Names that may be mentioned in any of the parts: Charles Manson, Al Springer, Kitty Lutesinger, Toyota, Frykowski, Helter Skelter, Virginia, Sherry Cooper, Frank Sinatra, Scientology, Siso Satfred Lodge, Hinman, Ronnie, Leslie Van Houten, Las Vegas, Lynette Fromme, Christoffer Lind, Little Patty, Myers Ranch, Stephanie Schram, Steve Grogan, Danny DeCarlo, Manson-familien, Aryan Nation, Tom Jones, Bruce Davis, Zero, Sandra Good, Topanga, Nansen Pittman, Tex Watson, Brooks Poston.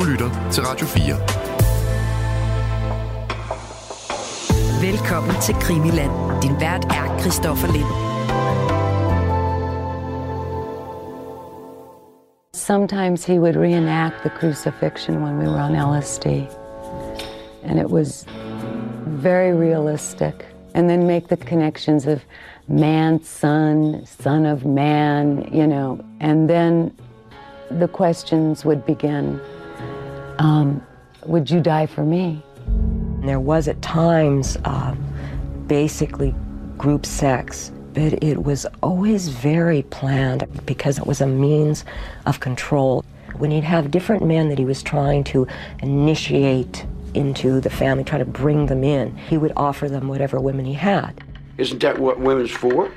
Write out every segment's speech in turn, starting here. Du lytter til Radio 4. Velkommen til Krimeland. Din vært er Christoffer Lind. Sometimes he would reenact the crucifixion when we were on LSD. And it was very realistic. And then make the connections of man, son of man, you know. And then the questions would begin. Would you die for me? There was at times basically group sex, but it was always very planned because it was a means of control. When he'd have different men that he was trying to initiate into the family, try to bring them in, he would offer them whatever women he had. Isn't that what women's for?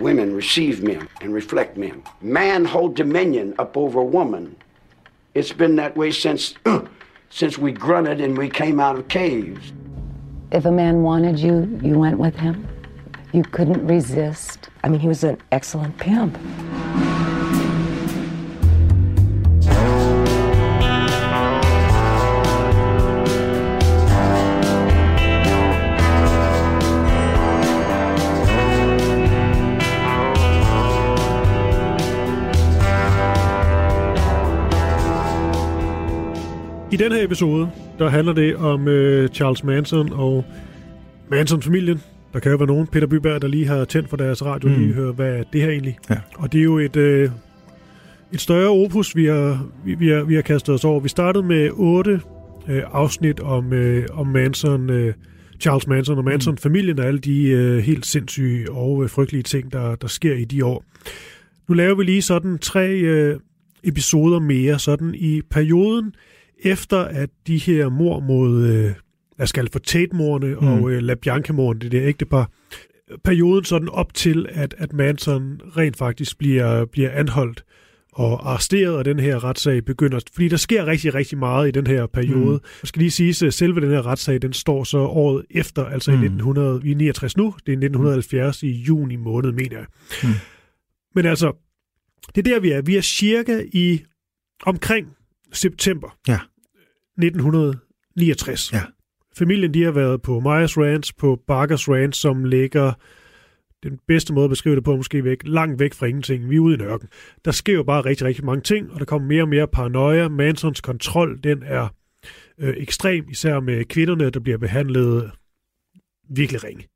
Women receive men and reflect men. Man hold dominion up over woman. It's been that way since we grunted and we came out of caves. If a man wanted you, you went with him. You couldn't resist. I mean, he was an excellent pimp. I den her episode, der handler det om Charles Manson og Manson-familien. Der kan jo være nogen, Peter Byberg, der lige har tændt for deres radio, lige høre, hvad det her egentlig. Ja. Og det er jo et større opus, vi har kastet os over. Vi startede med 8 afsnit om Manson, Charles Manson og Manson-familien, og alle de helt sindssyge og frygtelige ting, der sker i de år. Nu laver vi lige sådan 3 episoder mere, sådan i perioden, efter at de her mor mod, jeg skal for Tate-morene og La Bianca-morene, det der ægtepar, perioden sådan op til, at Manson rent faktisk bliver anholdt og arresteret, og den her retssag begynder. Fordi der sker rigtig, rigtig meget i den her periode. Jeg skal lige sige, at selve den her retssag, den står så året efter, altså i 1969 nu. Det er 1970 i juni måned, mener jeg. Men altså, det er der, vi er. Vi er cirka omkring september 1969. Ja. Familien, de har været på Myers Ranch, på Barker's Ranch, som ligger, den bedste måde at beskrive det på, måske langt væk fra ingenting. Vi er ude i en ørken. Der sker jo bare rigtig, rigtig mange ting, og der kommer mere og mere paranoia. Mansons kontrol, den er ekstrem, især med kvinderne, der bliver behandlet virkelig ringe.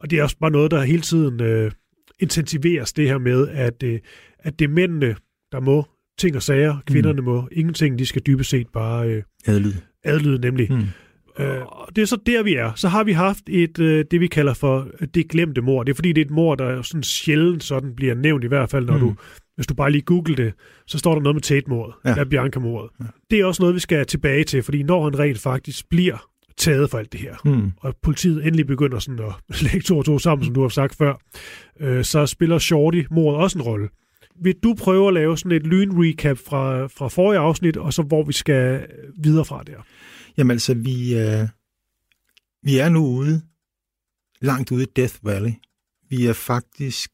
Og det er også bare noget, der hele tiden intensiveres, det her med, at det er mændene, der må ting og sager. Kvinderne må ingenting. De skal dybest set bare adlyde nemlig. Og det er så der, vi er. Så har vi haft det, vi kalder for det glemte mord. Det er fordi, det er et mord, der sådan sjældent sådan bliver nævnt, i hvert fald, når hvis du bare lige googler det, så står der noget med Tate-mordet, eller Bianca-mordet. Ja. Det er også noget, vi skal tilbage til, fordi når han rent faktisk bliver taget for alt det her, og politiet endelig begynder sådan at lægge 2 og 2 sammen, som du har sagt før, så spiller Shorty-mordet også en rolle. Vil du prøve at lave sådan et lyn-recap fra forrige afsnit, og så hvor vi skal videre fra der? Jamen altså, vi er nu langt ude i Death Valley. Vi er faktisk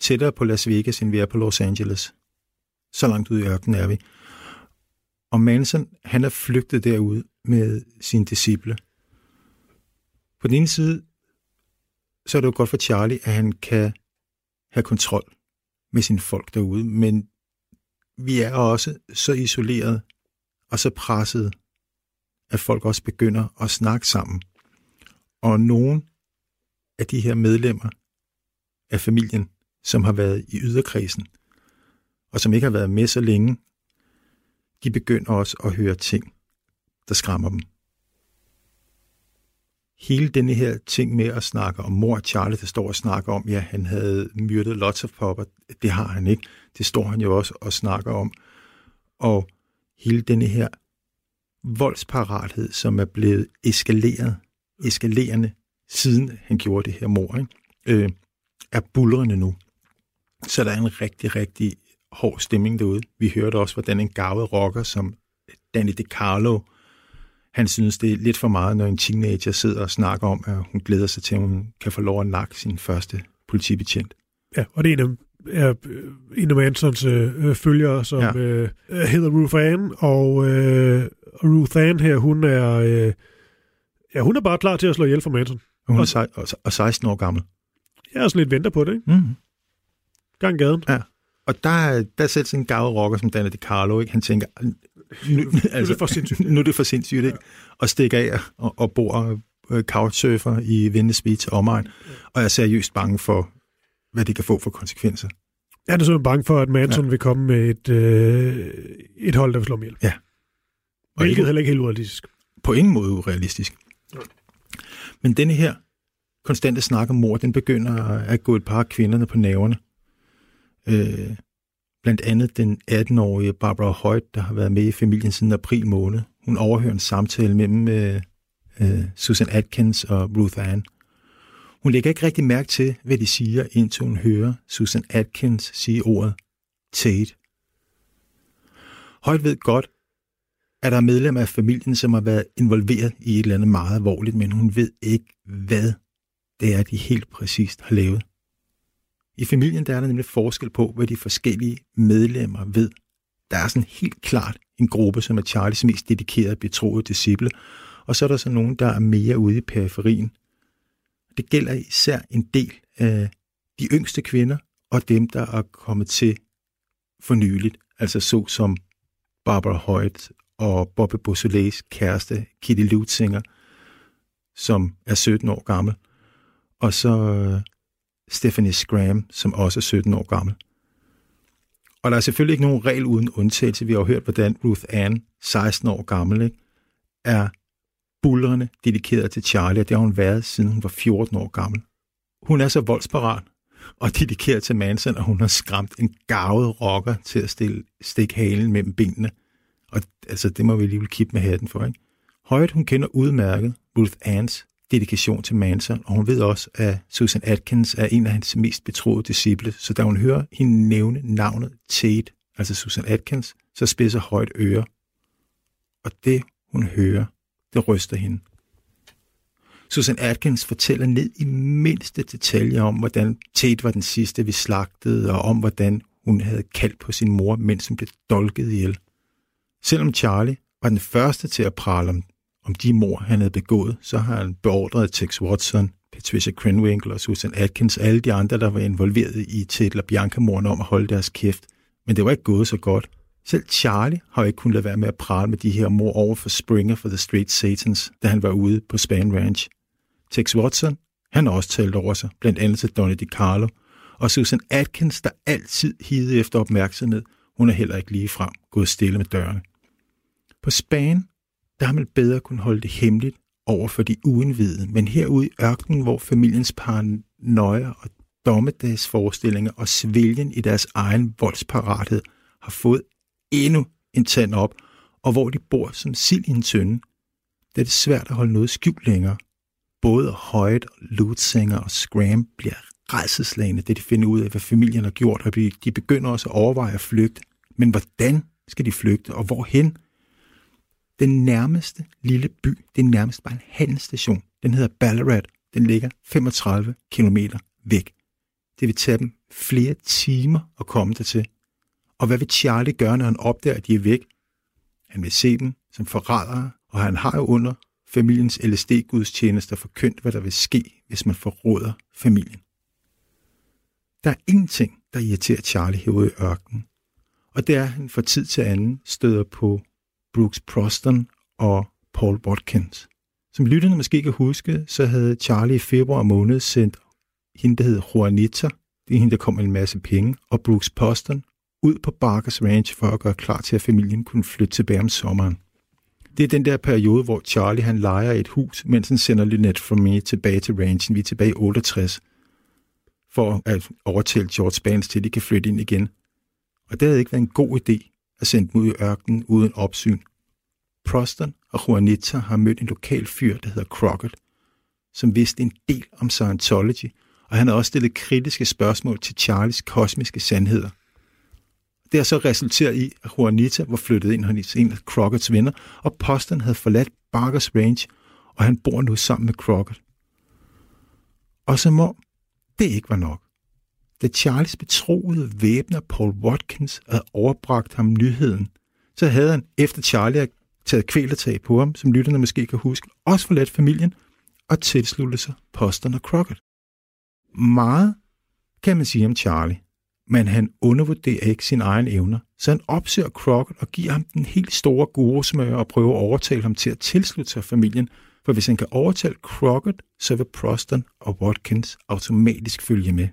tættere på Las Vegas, end vi er på Los Angeles. Så langt ude i ørkenen er vi. Og Manson, han er flygtet derude med sine disciple. På den ene side, så er det jo godt for Charlie, at han kan have kontrol med sine folk derude, men vi er også så isoleret og så presset, at folk også begynder at snakke sammen. Og nogle af de her medlemmer af familien, som har været i yderkredsen, og som ikke har været med så længe, de begynder også at høre ting, der skræmmer dem. Hele denne her ting med at snakke om mor Charlie, der står og snakker om, ja, han havde myrdet lots of popper, det har han ikke. Det står han jo også og snakker om. Og hele denne her voldsparathed, som er blevet eskalerende, siden han gjorde det her mor, ikke? Er buldrende nu. Så der er en rigtig, rigtig hård stemning derude. Vi hørte også, hvordan en garvet rocker som Danny DeCarlo, han synes, det er lidt for meget, når en teenager sidder og snakker om, at hun glæder sig til, at hun kan få lov at nakke sin første politibetjent. Ja, og det er en er en af Mansons følgere, som hedder Ruth Ann, og Ruth Ann her, hun er, hun er bare klar til at slå ihjel for Manson. Hun er og 16 år gammel. Jeg er sådan lidt venter på det, ikke? Mm-hmm. Gang gaden. Ja. Og der selv sådan en gavet rocker som Danny DeCarlo, ikke? Han tænker, nu er det for sindssygt. Nu er det for sindssygt, ikke? Ja. Og stikker af og bor couchsurfer i Venice Beach og omegn, og er seriøst bange for, hvad det kan få for konsekvenser. Jeg er da simpelthen bange for, at Manson vil komme med et hold, der vil slå ihjel. Ja. Og hvilket heller ikke helt urealistisk. På ingen måde urealistisk. Ja. Men denne her konstante snak om mord, den begynder at gå et par af kvinderne på nerverne. Blandt andet den 18-årige Barbara Hoyt, der har været med i familien siden april måned. Hun overhører en samtale mellem Susan Atkins og Ruth Ann. Hun lægger ikke rigtig mærke til, hvad de siger, indtil hun hører Susan Atkins sige ordet Tate. Hoyt ved godt, at der er medlemmer af familien, som har været involveret i et eller andet meget alvorligt, men hun ved ikke, hvad det er, de helt præcist har lavet. I familien der er der nemlig forskel på, hvad de forskellige medlemmer ved. Der er sådan helt klart en gruppe, som er Charlies mest dedikerede, betroede disciple, og så er der så nogen, der er mere ude i periferien. Det gælder især en del af de yngste kvinder og dem, der er kommet til for nyligt, altså så som Barbara Hoyt og Bobby Beausoleils kæreste, Kitty Lutesinger, som er 17 år gammel, og så Stephanie Schram, som også er 17 år gammel. Og der er selvfølgelig ikke nogen regel uden undtagelse. Vi har hørt, hvordan Ruth Ann, 16 år gammel, ikke, er buldrende dedikeret til Charlie, og det har hun været, siden hun var 14 år gammel. Hun er så voldsparat og dedikeret til Manson, og hun har skræmt en garvet rocker til at stikke halen mellem benene. Og altså, det må vi alligevel kippe med hatten for, ikke? Højt, hun kender udmærket Ruth Anns dedikation til Manson, og hun ved også, at Susan Atkins er en af hans mest betroede disciple, så da hun hører hende nævne navnet Tate, altså Susan Atkins, så spidser Højt øre. Og det, hun hører, det ryster hende. Susan Atkins fortæller ned i mindste detaljer om, hvordan Tate var den sidste, vi slagtede, og om, hvordan hun havde kaldt på sin mor, mens hun blev dolket ihjel. Selvom Charlie var den første til at prale om de mord, han havde begået, så har han beordret Tex Watson, Patricia Krenwinkel og Susan Atkins, alle de andre, der var involveret i Tate og Bianca-morden, om at holde deres kæft. Men det var ikke gået så godt. Selv Charlie har ikke kunnet lade være med at prale med de her mord over for Springer for The Straight Satans, da han var ude på Spahn Ranch. Tex Watson, han har også talt over sig, blandt andet til Danny DeCarlo, og Susan Atkins, der altid hidede efter opmærksomhed, hun er heller ikke ligefrem gået stille med dørene. På Spahn, der har man bedre kunnet holde det hemmeligt over for de uindvidede, men herude i ørkenen, hvor familiens paranoia og dommedagsforestillinger og sviljen i deres egen voldsparathed har fået endnu en tand op, og hvor de bor som sild i en tønde, det er det svært at holde noget skjult længere. Både Hoyt, Lutesinger og Schram bliver rædselslagende, det de finder ud af, hvad familien har gjort, og de begynder også at overveje at flygte. Men hvordan skal de flygte, og hvorhen? Den nærmeste lille by, det er nærmest bare en handelsstation. Den hedder Ballarat. Den ligger 35 kilometer væk. Det vil tage dem flere timer at komme dertil. Og hvad vil Charlie gøre, når han opdager, at de er væk? Han vil se dem som forrædere, og han har jo under familiens LSD-gudstjenester forkyndt, hvad der vil ske, hvis man forråder familien. Der er ingenting, der irriterer Charlie herude i ørkenen. Og det er, at han fra tid til anden støder på Brooks Poston og Paul Watkins. Som lytterne måske kan huske, så havde Charlie i februar måned sendt hende, der hed Juanita, det er hende, der kom med en masse penge, og Brooks Poston ud på Barker's Ranch for at gøre klar til, at familien kunne flytte tilbage om sommeren. Det er den der periode, hvor Charlie han lejer et hus, mens han sender Lynette Fromme tilbage til ranchen. Vi er tilbage i 68, for at overtale George Spahn til, at de kan flytte ind igen. Og det havde ikke været en god idé at sende dem ud i ørkenen uden opsyn. Poston og Juanita har mødt en lokal fyr, der hedder Crockett, som vidste en del om Scientology, og han har også stillet kritiske spørgsmål til Charlies kosmiske sandheder. Det har så resulteret i, at Juanita var flyttet ind hos en af Crocketts venner, og Poston havde forladt Barker's Ranch, og han bor nu sammen med Crockett. Og som om det ikke var nok, Da Charles betroede væbner Paul Watkins havde overbragt ham nyheden, så havde han, efter Charlie havde taget kvælertag på ham, som lytterne måske kan huske, også forladt familien og tilsluttet sig Poston og Crockett. Meget kan man sige om Charlie, men han undervurderer ikke sine egne evner, så han opsøger Crockett og giver ham den helt store gode smør og prøver at overtale ham til at tilslutte sig familien, for hvis han kan overtale Crockett, så vil Poston og Watkins automatisk følge med.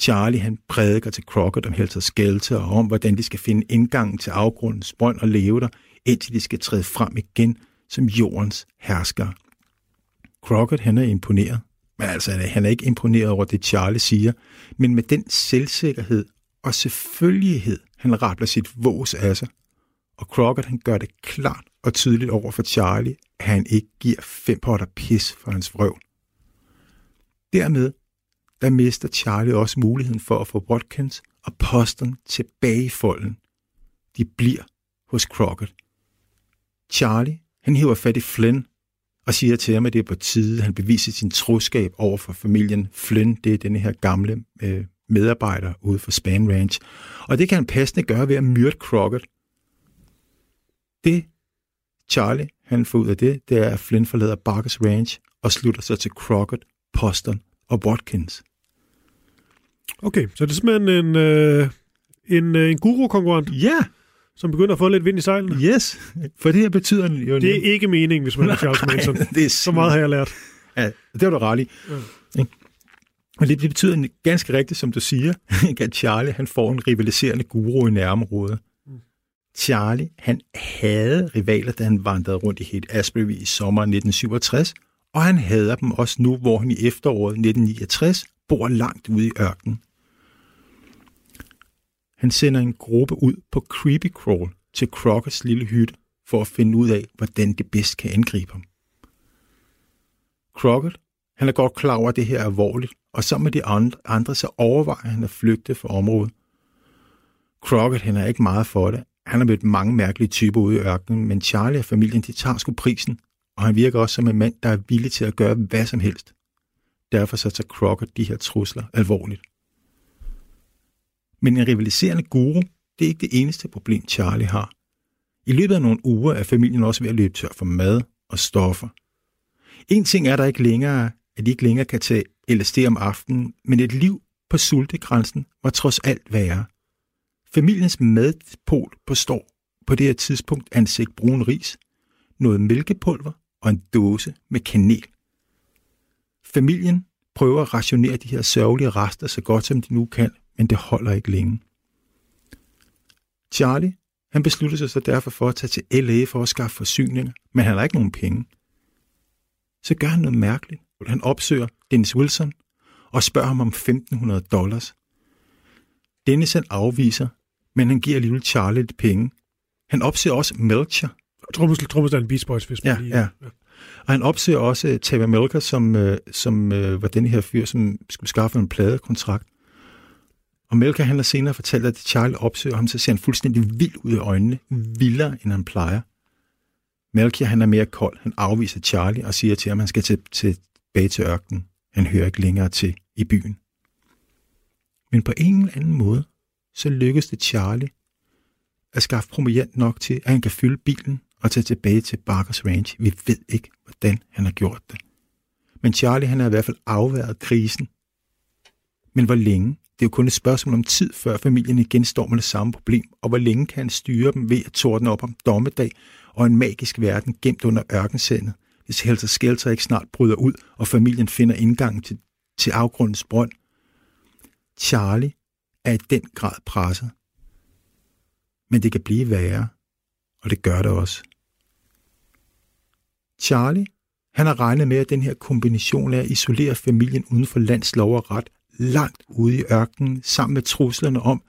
Charlie han prædiker til Crockett om Helter Skelter og om, hvordan de skal finde indgangen til afgrundens brønd og leve der, indtil de skal træde frem igen som jordens herskere. Crockett han er imponeret, men altså han er ikke imponeret over det Charlie siger, men med den selvsikkerhed og selvfølgelighed, han rattler sit vås af sig. Og Crockett han gør det klart og tydeligt over for Charlie, at han ikke giver 5 potter pis for hans vrøvl. Dermed der mister Charlie også muligheden for at få Watkins og Poston tilbage i folden. De bliver hos Crockett. Charlie, han hiver fat i Flynn og siger til ham, at det er på tide. Han beviser sin troskab over for familien. Flynn, det er denne her gamle medarbejder ude for Spahn Ranch. Og det kan han passende gøre ved at myrde Crockett. Det Charlie, han får ud af det er, at Flynn forlader Barker's Ranch og slutter sig til Crockett, Poston og Watkins. Okay, så det er simpelthen en guru-konkurrent? Ja! Yeah. Som begynder at få lidt vind i sejlene? Yes, for det her betyder jo... Det er ikke meningen, hvis man er Charles Manson. Det er så meget har jeg lært. Ja, det var du ret i. Ja. Men det betyder ganske rigtigt, som du siger, at Charlie han får en rivaliserende guru i nærområdet. Charlie han havde rivaler, da han vandrede rundt i Haight Ashbury i sommeren 1967, og han hader dem også nu, hvor han i efteråret 1969 bor langt ude i ørkenen. Han sender en gruppe ud på Creepy Crawl til Crockett's lille hytte for at finde ud af, hvordan det bedst kan angribe ham. Crockett, han er godt klar over, at det her er alvorligt, og sammen med de andre så overvejer han at flygte fra området. Crockett, han er ikke meget for det. Han har mødt mange mærkelige typer ude i ørkenen, men Charlie og familien, de tager sgu prisen, og han virker også som en mand, der er villig til at gøre hvad som helst. Derfor så tager Crockett de her trusler alvorligt. Men en rivaliserende guru, det er ikke det eneste problem, Charlie har. I løbet af nogle uger er familien også ved at løbe tør for mad og stoffer. En ting er, at de ikke længere kan tage LSD om aftenen, men et liv på sultegrænsen var trods alt værre. Familiens madpol består på det her tidspunkt af en sæk brun ris, noget mælkepulver og en dåse med kanel. Familien prøver at rationere de her sørgelige rester så godt som de nu kan, men det holder ikke længe. Charlie, han beslutter sig så derfor for at tage til LA for at skaffe forsyninger, men han har ikke nogen penge. Så gør han noget mærkeligt. Han opsøger Dennis Wilson og spørger ham om $1,500. Dennis han afviser, men han giver alligevel Charlie lidt penge. Han opsøger også Melcher. Trommeslageren Beach Boys, hvis man lige... Ja. Og han opsøger også Tava Melcher, som var den her fyr, som skulle skaffe en pladekontrakt. Og Melcher han har senere fortalt, at Charlie opsøger ham, så ser han fuldstændig vild ud af øjnene, vildere end han plejer. Melcher han er mere kold. Han afviser Charlie og siger til ham, at han skal tilbage til ørkenen. Han hører ikke længere til i byen. Men på en eller anden måde, så lykkes det Charlie at skaffe proviant nok til, at han kan fylde bilen og tage tilbage til Barker's Ranch. Vi ved ikke, hvordan han har gjort det. Men Charlie han har i hvert fald afværet krisen. Men hvor længe? Det er jo kun et spørgsmål om tid, før familien igen står med det samme problem. Og hvor længe kan han styre dem ved at tordne op om dommedag og en magisk verden gemt under ørkensandet, hvis Helter Skelter ikke snart bryder ud, og familien finder indgangen til afgrundens brønd? Charlie er i den grad presset. Men det kan blive værre, og det gør det også. Charlie, han har regnet med, at den her kombination af at isolere familien uden for lands lov og ret, langt ude i ørkenen, sammen med truslerne om,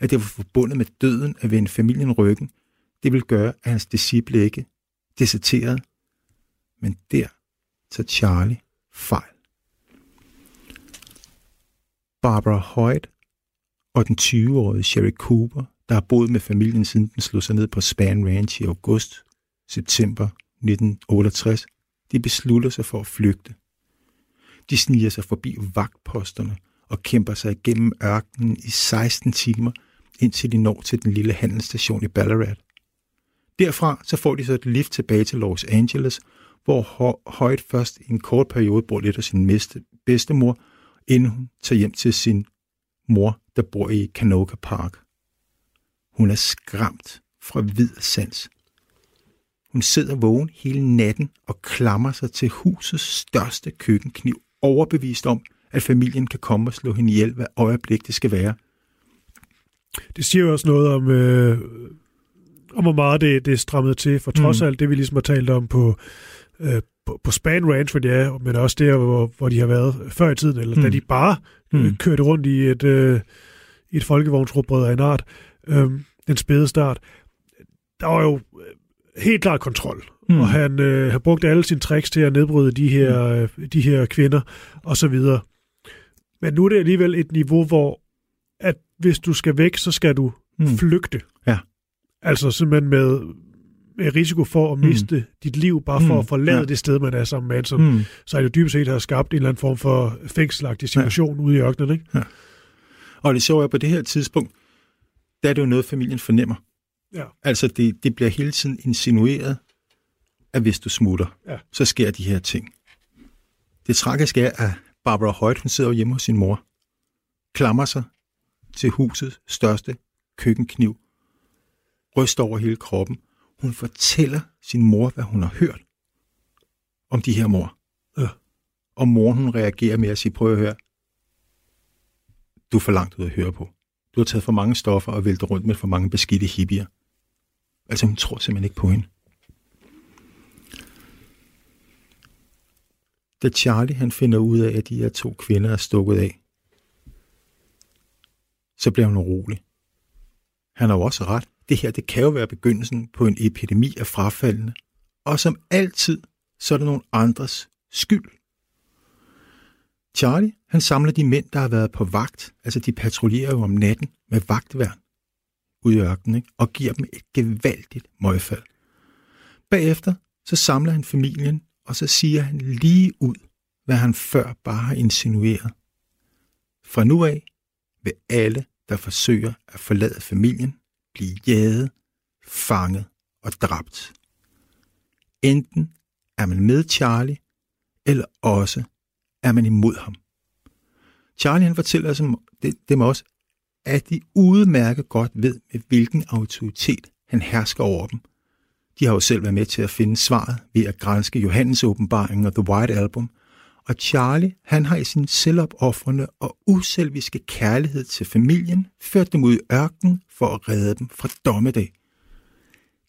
at det var forbundet med døden at vende familien ryggen, det vil gøre, at hans disciple ikke deserterede. Men der tager Charlie fejl. Barbara Hoyt og den 20-årige Sherry Cooper, der har boet med familien siden den slog sig ned på Spahn Ranch i august-september 1968, de beslutter sig for at flygte. De sniger sig forbi vagtposterne og kæmper sig igennem ørkenen i 16 timer, indtil de når til den lille handelsstation i Ballarat. Derfra så får de så et lift tilbage til Los Angeles, hvor Hoyt først i en kort periode bor lidt af sin bedstemor, inden hun tager hjem til sin mor, der bor i Canoga Park. Hun er skræmt fra vid sans. Hun sidder vågen hele natten og klamrer sig til husets største køkkenkniv, overbevist om, at familien kan komme og slå hende ihjel, hvad øjeblik det skal være. Det siger jo også noget om, om hvor meget det er strammet til, for trods alt det, vi ligesom har talt om på Spahn Ranch, hvor de er, men også der, hvor de har været før i tiden, eller da de bare kørte rundt i et folkevognsrugbrød af en art, den spæde start. Der var jo helt klart kontrol, og han brugte alle sine tricks til at nedbryde de her kvinder, og så videre. Men nu er det alligevel et niveau, hvor at hvis du skal væk, så skal du flygte. Ja. Altså simpelthen med risiko for at miste dit liv, bare for at forlade det sted, man er sammen med Manson. Så er det dybest set har skabt en eller anden form for fængselagtig situation ude i ørkenen, ikke? Ja. Og det sjove er, på det her tidspunkt, der er det jo noget, familien fornemmer. Ja. Altså, det bliver hele tiden insinueret, at hvis du smutter, så sker de her ting. Det tragiske er, at Barbara Hoyt, hun sidder jo hjemme hos sin mor, klamrer sig til husets største køkkenkniv, ryster over hele kroppen. Hun fortæller sin mor, hvad hun har hørt om de her mor. Ja. Og moren, hun reagerer med at sige, prøv at høre, du er for langt ud at høre på. Du har taget for mange stoffer og væltet rundt med for mange beskidte hippier. Altså, hun tror simpelthen ikke på hende. Da Charlie, han finder ud af, at de her to kvinder er stukket af, så bliver hun urolig. Han har jo også ret. Det her, det kan jo være begyndelsen på en epidemi af frafaldende. Og som altid, så er der nogen andres skyld. Charlie, han samler de mænd, der har været på vagt, altså de patruljerer jo om natten med vagtværn ude i ørkenen, ikke? Og giver dem et gevaldigt møgfald. Bagefter, så samler han familien, og så siger han lige ud, hvad han før bare har insinueret. Fra nu af vil alle, der forsøger at forlade familien, blive jaget, fanget og dræbt. Enten er man med Charlie, eller også er man imod ham. Charlie, han fortæller dem også, at de udmærket godt ved, med hvilken autoritet han hersker over dem. De har jo selv været med til at finde svaret ved at granske Johannes åbenbaring og The White Album, og Charlie, han har i sin selvopoffrende og uselviske kærlighed til familien ført dem ud i ørkenen for at redde dem fra dommedag.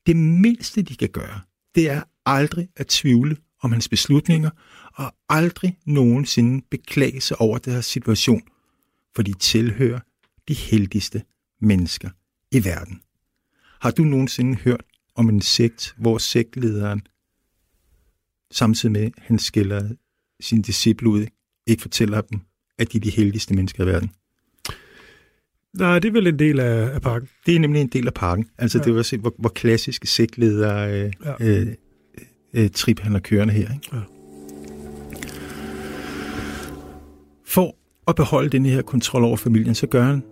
Det mindste, de kan gøre, det er aldrig at tvivle om hans beslutninger, og aldrig nogensinde beklage sig over deres situation, for de tilhører de heldigste mennesker i verden. Har du nogensinde hørt om en sekt, hvor sektlederen, samtidig med han skiller sine disciple ud, ikke fortæller dem, at de er de heldigste mennesker i verden? Nej, det er vel en del af pakken. Det er nemlig en del af pakken. Altså, det er også hvor klassiske sektledere trip, han er kørende her, ikke? Ja. For at beholde den her kontrol over familien, så gør han,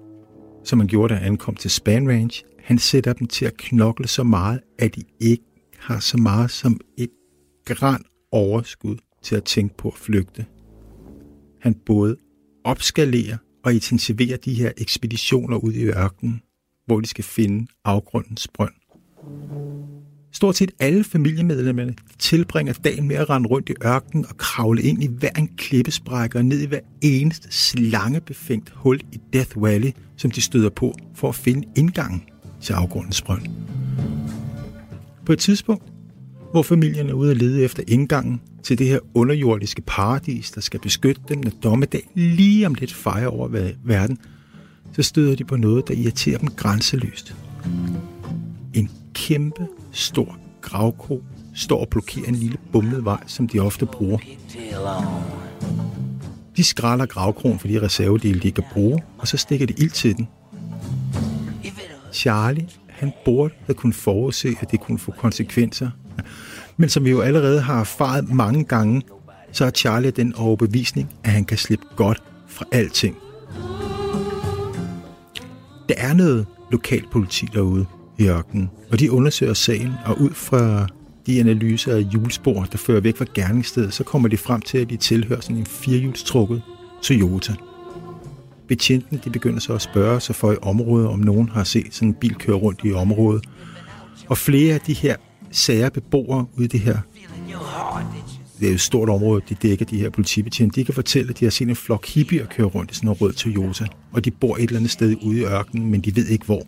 som han gjorde, da han ankom til Spahn Ranch. Han sætter dem til at knokle så meget, at de ikke har så meget som et gran overskud til at tænke på at flygte. Han både opskalerer og intensiverer de her ekspeditioner ud i ørkenen, hvor de skal finde afgrundens brønd. Stort set alle familiemedlemmerne tilbringer dagen med at rende rundt i ørkenen og kravle ind i hver en klippesprække og ned i hver eneste slangebefængt hul i Death Valley, som de støder på for at finde indgangen til afgrundens brønd. På et tidspunkt, hvor familien er ude at lede efter indgangen til det her underjordiske paradis, der skal beskytte dem, når dommedag lige om lidt fejrer over verden, så støder de på noget, der irriterer dem grænseløst. En kæmpe stor gravkrog står og blokerer en lille bumlet vej, som de ofte bruger. De skræller gravkrogen for de reservedele, de ikke kan bruge, og så stikker de ild til den. Charlie, han burde have kunnet forudse, at det kunne få konsekvenser. Men som vi jo allerede har erfaret mange gange, så er Charlie den overbevisning, at han kan slippe godt fra alting. Der er noget lokalpoliti derude i ørkenen, og de undersøger sagen, og ud fra de analyser af hjulspor, der fører væk fra gerningsstedet, så kommer de frem til, at de tilhører sådan en firehjulstrukket Toyota. Betjentene de begynder så at spørge sig for i området, om nogen har set sådan en bil køre rundt i området. Og flere af de her sager beboere ude i det her, det er jo et stort område, de dækker de her politibetjente, de kan fortælle, at de har set en flok hippier køre rundt i sådan en rød Toyota, og de bor et eller andet sted ude i ørkenen, men de ved ikke hvor.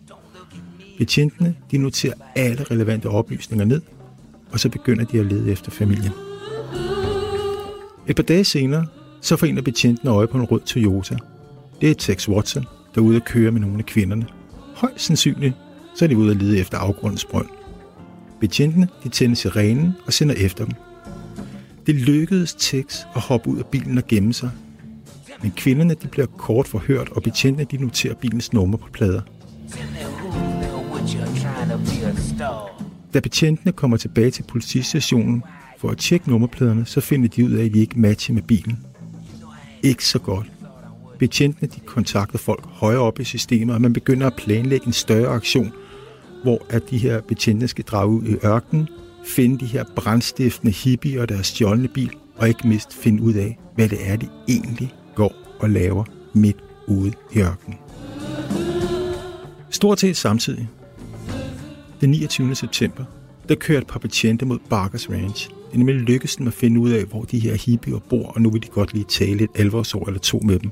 Betjentene de noterer alle relevante oplysninger ned, og så begynder de at lede efter familien. Et par dage senere, så får en af betjentene øje på en rød Toyota. Det er Tex Watson, der er ude at køre med nogle af kvinderne. Højst sandsynligt, så er de ude at lede efter afgrundens brønd. Betjentene de tænder sirenen og sender efter dem. Det lykkedes Tex at hoppe ud af bilen og gemme sig. Men kvinderne de bliver kort forhørt, og betjentene de noterer bilens nummer på plader. Da betjentene kommer tilbage til politistationen for at tjekke nummerpladerne, så finder de ud af, at de ikke matcher med bilen. Ikke så godt. Betjentene de kontakter folk højere op i systemet, og man begynder at planlægge en større aktion, hvor at de her betjente skal drage ud i ørkenen, finde de her brandstiftende hippie og deres stjålne bil, og ikke mindst finde ud af, hvad det er, de egentlig går og laver midt ude i ørkenen. Stort set samtidig, den 29. september, der kører et par betjente mod Barker's Ranch. Det er nemlig lykkedes dem at finde ud af, hvor de her hippier bor, og nu vil de godt lige tale et alvorsår eller to med dem.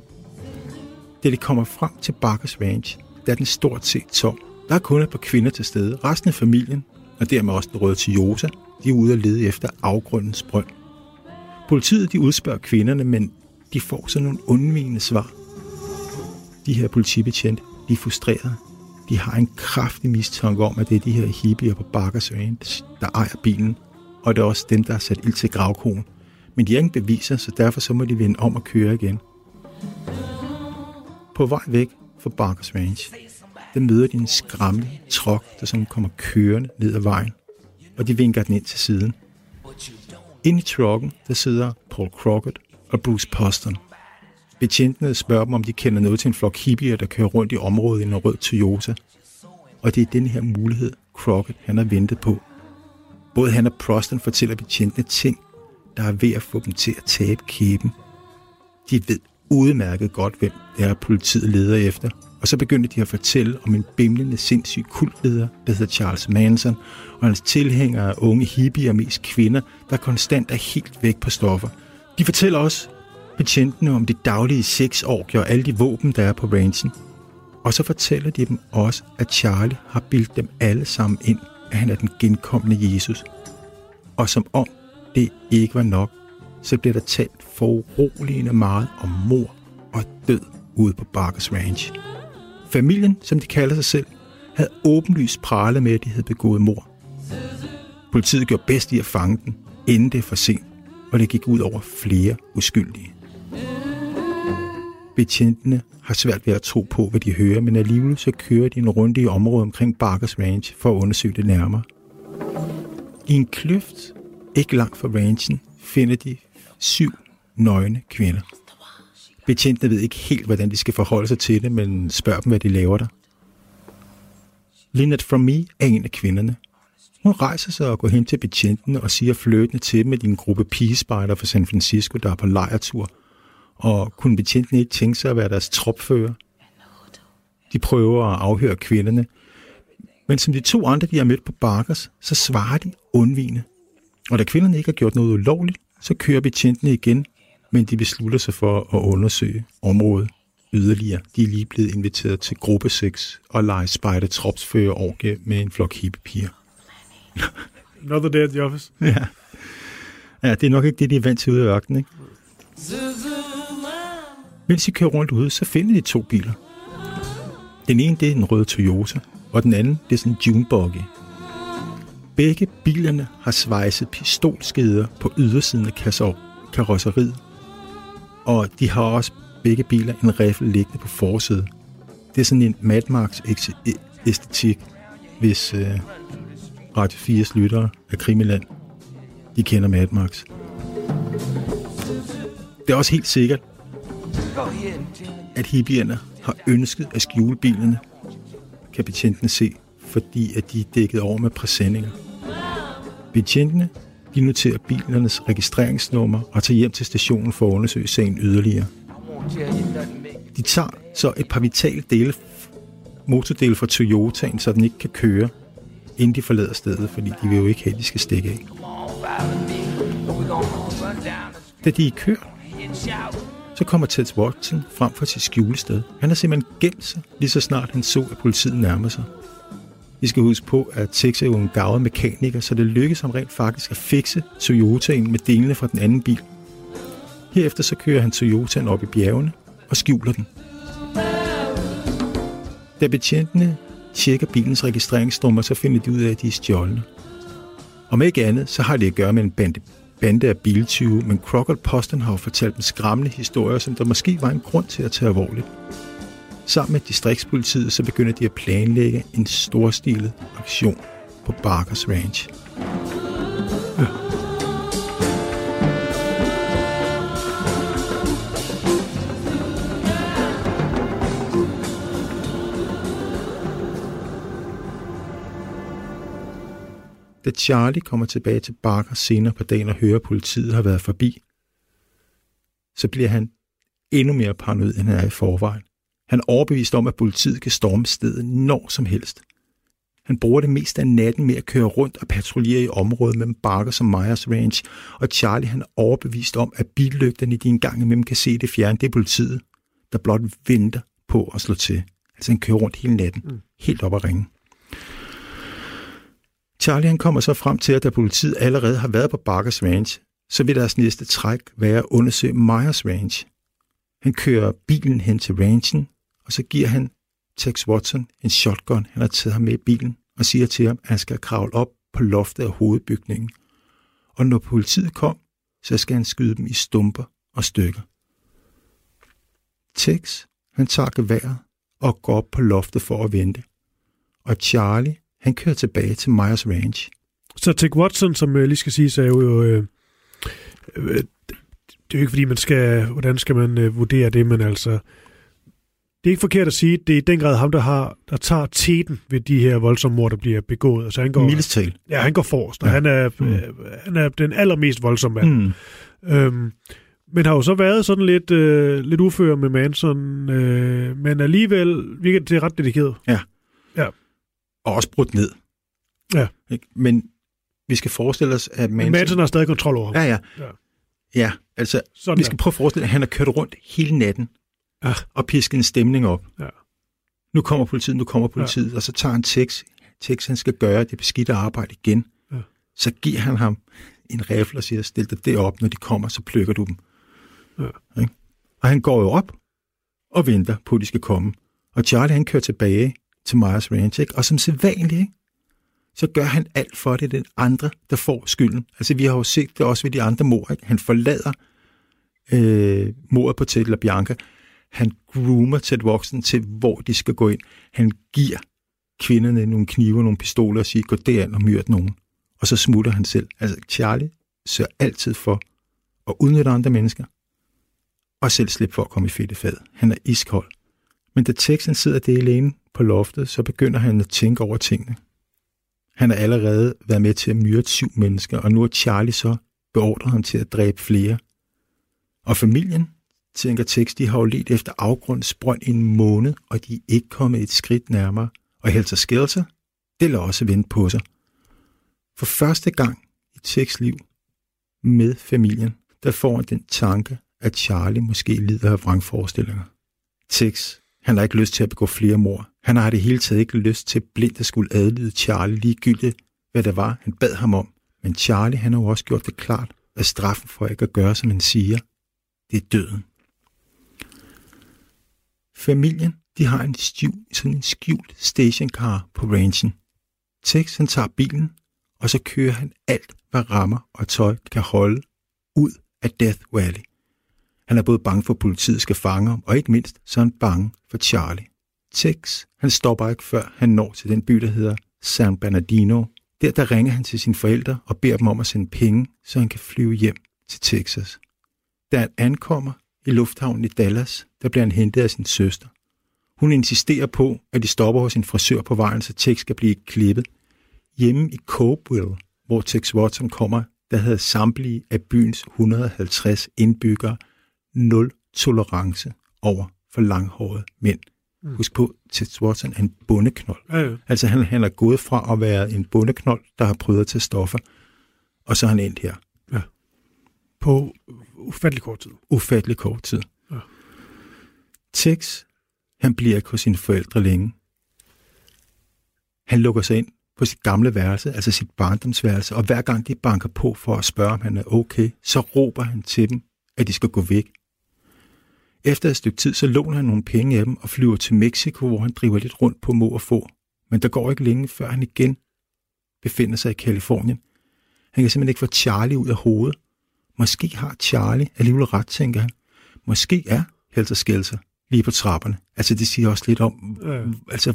Da de kommer frem til Barker's Ranch, der er den stort set tom. Der er kun et par kvinder til stede. Resten af familien, og dermed også den røde Toyota, de er ude at lede efter afgrundens brønd. Politiet de udspørger kvinderne, men de får sådan nogle undvigende svar. De her politibetjente, de er frustrerede. De har en kraftig mistanke om, at det er de her hippier på Barker's Ranch, der ejer bilen, og det er også dem, der har sat ild til gravkogen. Men de har ingen beviser, så derfor så må de vende om og køre igen. På vej væk fra Barker's Ranch, der møder de en skræmmende truck, der sådan kommer kørende ned ad vejen, og de vinker den ind til siden. Inde i trucken, der sidder Paul Crockett og Brooks Poston. Betjentene spørger dem, om de kender noget til en flok hippier, der kører rundt i området i en rød Toyota. Og det er den her mulighed, Crockett han har ventet på. Både han og Poston fortæller betjentene ting, der er ved at få dem til at tabe kæben. De ved udmærket godt, hvem det er, politiet leder efter. Og så begyndte de at fortælle om en bimlende sindssyg kultleder, der hedder Charles Manson, og hans tilhængere af unge hippier og mest kvinder, der konstant er helt væk på stoffer. De fortæller også betjentene om de daglige sexorgier og alle de våben, der er på ranchen. Og så fortæller de dem også, at Charlie har bildt dem alle sammen ind, at han er den genkomne Jesus. Og som om det ikke var nok, så bliver der talt foruroligende meget om mord og død ude på Barker's Ranch. Familien, som de kalder sig selv, havde åbenlyst pralet med, at de havde begået mord. Politiet gjorde bedst i at fange dem, inden det er for sent, og det gik ud over flere uskyldige. Betjentene har svært ved at tro på, hvad de hører, men alligevel så kører de en runde i området omkring Barker's Ranch for at undersøge det nærmere. I en kløft, ikke langt fra ranchen, finder de 7 nøgne kvinder. Betjentene ved ikke helt, hvordan de skal forholde sig til det, men spørger dem, hvad de laver der. Lynette Fromme er en af kvinderne. Hun rejser sig og går hen til betjentene og siger flirtende til dem, at de er en gruppe pigespejder fra San Francisco, der er på lejretur. Og kunne betjentene ikke tænke sig at være deres tropfører? De prøver at afhøre kvinderne. Men som de 2 andre, de har mødt på Barker's, så svarer de undvigende. Og da kvinderne ikke har gjort noget ulovligt, så kører betjentene igen, men de beslutter sig for at undersøge området yderligere. De er lige blevet inviteret til gruppe 6 og lege spejdertropsfører orgie med en flok hippepiger. Another day at the office. Ja. Ja, det er nok ikke det, de er vant til ude i ørkenen, ikke? Mens de kører rundt ude, så finder de 2 biler. Den ene, det er en rød Toyota, og den anden, det er sådan en Junebuggy. Begge bilerne har svejset pistolskeder på ydersiden af karosseriet, og de har også begge biler en riffel liggende på forsædet. Det er sådan en Mad Max æstetik, hvis Radio 4's lyttere af Krimeland, de kender Mad Max. Det er også helt sikkert, at hippierne har ønsket at skjule bilerne, kan betjentene se, fordi at de er dækket over med præsendinger. Betjentene de noterer bilernes registreringsnummer og tager hjem til stationen for at undersøge sagen yderligere. De tager så et par vitale dele, motordele fra Toyotaen, så den ikke kan køre, inden de forlader stedet, fordi de vil jo ikke have, at de skal stikke af. Da de er i køer, så kommer Tex Watson frem for sit skjulested. Han har simpelthen gemt sig, lige så snart han så, at politiet nærmer sig. Vi skal huske på, at Tex er jo en garvet mekaniker, så det lykkes ham rent faktisk at fikse Toyotaen med delene fra den anden bil. Herefter så kører han Toyotaen op i bjergene og skjuler den. Da betjentene tjekker bilens registreringsnummer, så finder de ud af, at de er stjålne. Om ikke andet, så har det at gøre med en bande af biltyve, men Crockett Poston har fortalt dem skræmmende historier, som der måske var en grund til at tage alvorligt. Sammen med distriktspolitiet, så begynder de at planlægge en storstilet aktion på Barker's Ranch. Da Charlie kommer tilbage til Barker senere på dagen og hører, at politiet har været forbi, så bliver han endnu mere paranoid, end han er i forvejen. Han er overbevist om, at politiet kan storme stedet når som helst. Han bruger det meste af natten med at køre rundt og patruljere i området mellem Barker som Myers Ranch, og Charlie han er overbevist om, at billygterne de engang imellem kan se det fjerne. Det er politiet, der blot venter på at slå til. Altså han kører rundt hele natten, helt op at ringe. Charlie han kommer så frem til, at da politiet allerede har været på Barker's Ranch, så vil deres næste træk være at undersøge Myers Ranch. Han kører bilen hen til ranchen, og så giver han Tex Watson en shotgun, han har taget ham med i bilen, og siger til ham, at han skal kravle op på loftet af hovedbygningen. Og når politiet kom, så skal han skyde dem i stumper og stykker. Tex, han tager geværet og går op på loftet for at vente. Og Charlie, han kører tilbage til Myers Ranch. Så Tex Watson, som jeg lige skal sige, er jo... det er jo ikke, fordi man skal... Hvordan skal man vurdere det, men altså... Det er ikke forkert at sige, det er i den grad ham, der tager teten ved de her voldsomme mord, der bliver begået. Altså, han går, Mildestal. Ja, han går forrest, og ja. Han er den allermest voldsomme mand. Men har jo så været sådan lidt ufører med Manson, men alligevel virker det til ret dedikeret. Ja. Og også brudt ned. Ja. Men vi skal forestille os, at Manson har stadig kontrol over ham. Ja. Ja, altså, sådan vi skal prøve at forestille, at han har kørt rundt hele natten og pisket en stemning op. Ja. Nu kommer politiet, og så tager han Tex, han skal gøre det beskidte arbejde igen. Ja. Så giver han ham en rifle og siger, stil dig derop, når de kommer, så plukker du dem. Ja. Og han går jo op og venter på, at de skal komme. Og Charlie, han kører tilbage til Myers Ranch, og som sædvanligt, så gør han alt for det, den andre, der får skylden. Altså, vi har jo set det også ved de andre mord. Han forlader mordet på Ted og Bianca. Han groomer Ted Watson til, hvor de skal gå ind. Han giver kvinderne nogle kniver, nogle pistoler og siger, gå derind og myrd nogen. Og så smutter han selv. Altså, Charlie sørger altid for at udnytte andre mennesker og selv slippe for at komme i fedtefad. Han er iskold. Men da Texan sidder det alene på loftet, så begynder han at tænke over tingene. Han har allerede været med til at myrde 7 mennesker, og nu har Charlie så beordret ham til at dræbe flere. Og familien, tænker Tex, de har jo ledt efter afgrundsbrønd i en måned, og de er ikke kommet et skridt nærmere. Og Helter Skelter, det lader også vente på sig. For første gang i Tex' liv med familien, der får han den tanke, at Charlie måske lider af vrangforestillinger. Tex, han har ikke lyst til at begå flere mord. Han har det hele taget ikke lyst til blindt at skulle adlyde Charlie ligegyldigt, hvad det var, han bad ham om. Men Charlie, han har jo også gjort det klart, at straffen for ikke at gøre, som han siger, det er døden. Familien, de har sådan en skjult stationcar på ranchen. Tex, han tager bilen, og så kører han alt, hvad rammer og tøj kan holde, ud af Death Valley. Han er både bange for, at politiet skal fange ham, og ikke mindst, så er han bange for Charlie. Tex, han stopper ikke, før han når til den by, der hedder San Bernardino. Der ringer han til sine forældre og beder dem om at sende penge, så han kan flyve hjem til Texas. Da han ankommer i lufthavnen i Dallas, der bliver han hentet af sin søster. Hun insisterer på, at de stopper hos en frisør på vejen, så Tex skal blive klippet. Hjemme i Copeville, hvor Tex Watson kommer, der havde samtlige af byens 150 indbyggere 0 tolerance over for langhårede mænd. Husk på, Tex Watson er en bondeknold. Ja. Altså han er gået fra at være en bondeknold, der har prøvet at tage stoffer, og så er han endt her. Ja. På ufattelig kort tid. Ufattelig kort tid. Ja. Tex, han bliver ikke hos sine forældre længe. Han lukker sig ind på sit gamle værelse, altså sit barndomsværelse, og hver gang de banker på for at spørge, om han er okay, så råber han til dem, at de skal gå væk. Efter et stykke tid, så låner han nogle penge af dem og flyver til Mexico, hvor han driver lidt rundt på må og få. Men der går ikke længe, før han igen befinder sig i Kalifornien. Han kan simpelthen ikke få Charlie ud af hovedet. Måske har Charlie alligevel ret, tænker han. Måske er Helter Skelter lige på trapperne. Altså det siger også lidt om, altså,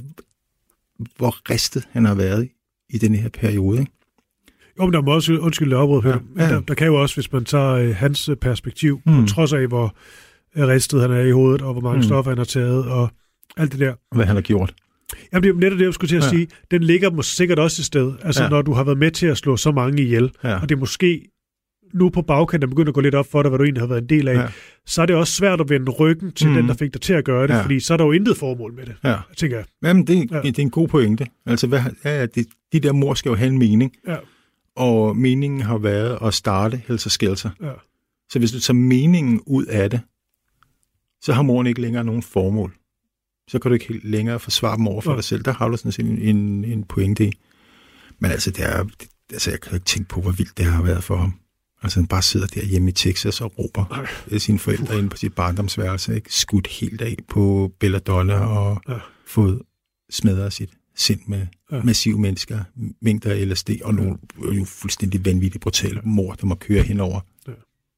hvor ristet han har været i den her periode, ikke? Jo, men der må også, undskyld, jeg afbrød her. Ja. Der kan jo også, hvis man tager hans perspektiv, på trods af, hvor ristet han er i hovedet, og hvor mange stoffer han har taget, og alt det der. Hvad han har gjort. Jamen, det er netop det, jeg skulle til at sige. Den ligger måske sikkert også et sted. Altså, når du har været med til at slå så mange ihjel, og det er måske nu på bagkanten, der begynder at gå lidt op for dig, hvad du egentlig har været en del af, så er det også svært at vende ryggen til den, der fik dig til at gøre det, fordi så er der jo intet formål med det, tænker jeg. Jamen, det er en god pointe. Altså, de der mor skal jo have en mening, og meningen har været at starte Helter Skelter. Ja. Så hvis du tager meningen ud af det, så har moren ikke længere nogen formål. Så kan du ikke længere forsvare dem over for dig selv. Der har du sådan set en pointe i. Men altså, jeg kan jo ikke tænke på, hvor vildt det har været for ham. Altså, han bare sidder der hjemme i Texas og råber sine forældre inde på sit barndomsværelse, ikke? Skudt helt af på belladonna og fået smadret sit sind med massive mennesker, mængder af LSD og nogle jo fuldstændig vanvittige, brutale mor, der må køre henover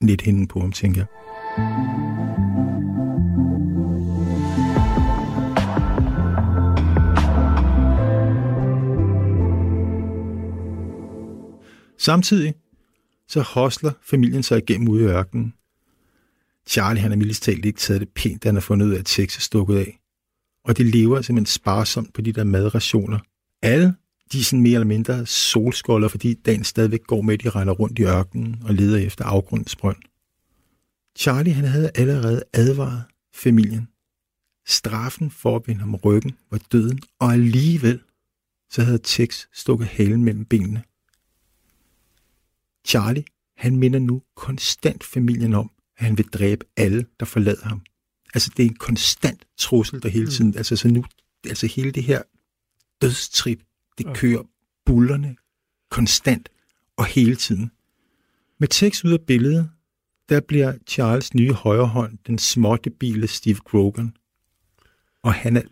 lidt hende på ham, tænker jeg. Samtidig så hostler familien sig igennem ude i ørkenen. Charlie, han har mildest talt ikke taget det pænt, han har fundet ud af, at Tex er stukket af. Og de lever simpelthen sparsomt på de der madrationer. Alle, de er sådan mere eller mindre solskolder, fordi dagen stadigvæk går med, at de render rundt i ørkenen og leder efter afgrundens brønd. Charlie, han havde allerede advaret familien. Straffen for at binde ham ryggen var døden, og alligevel så havde Tex stukket halen mellem benene. Charlie, han minder nu konstant familien om, at han vil dræbe alle, der forlader ham. Altså, det er en konstant trussel, der hele tiden, altså så nu, altså hele det her dødstrip, det kører bullerne konstant og hele tiden. Med Tex ud af billedet, der bliver Charles nye højrehånd, den smådebile Steve Grogan, og han er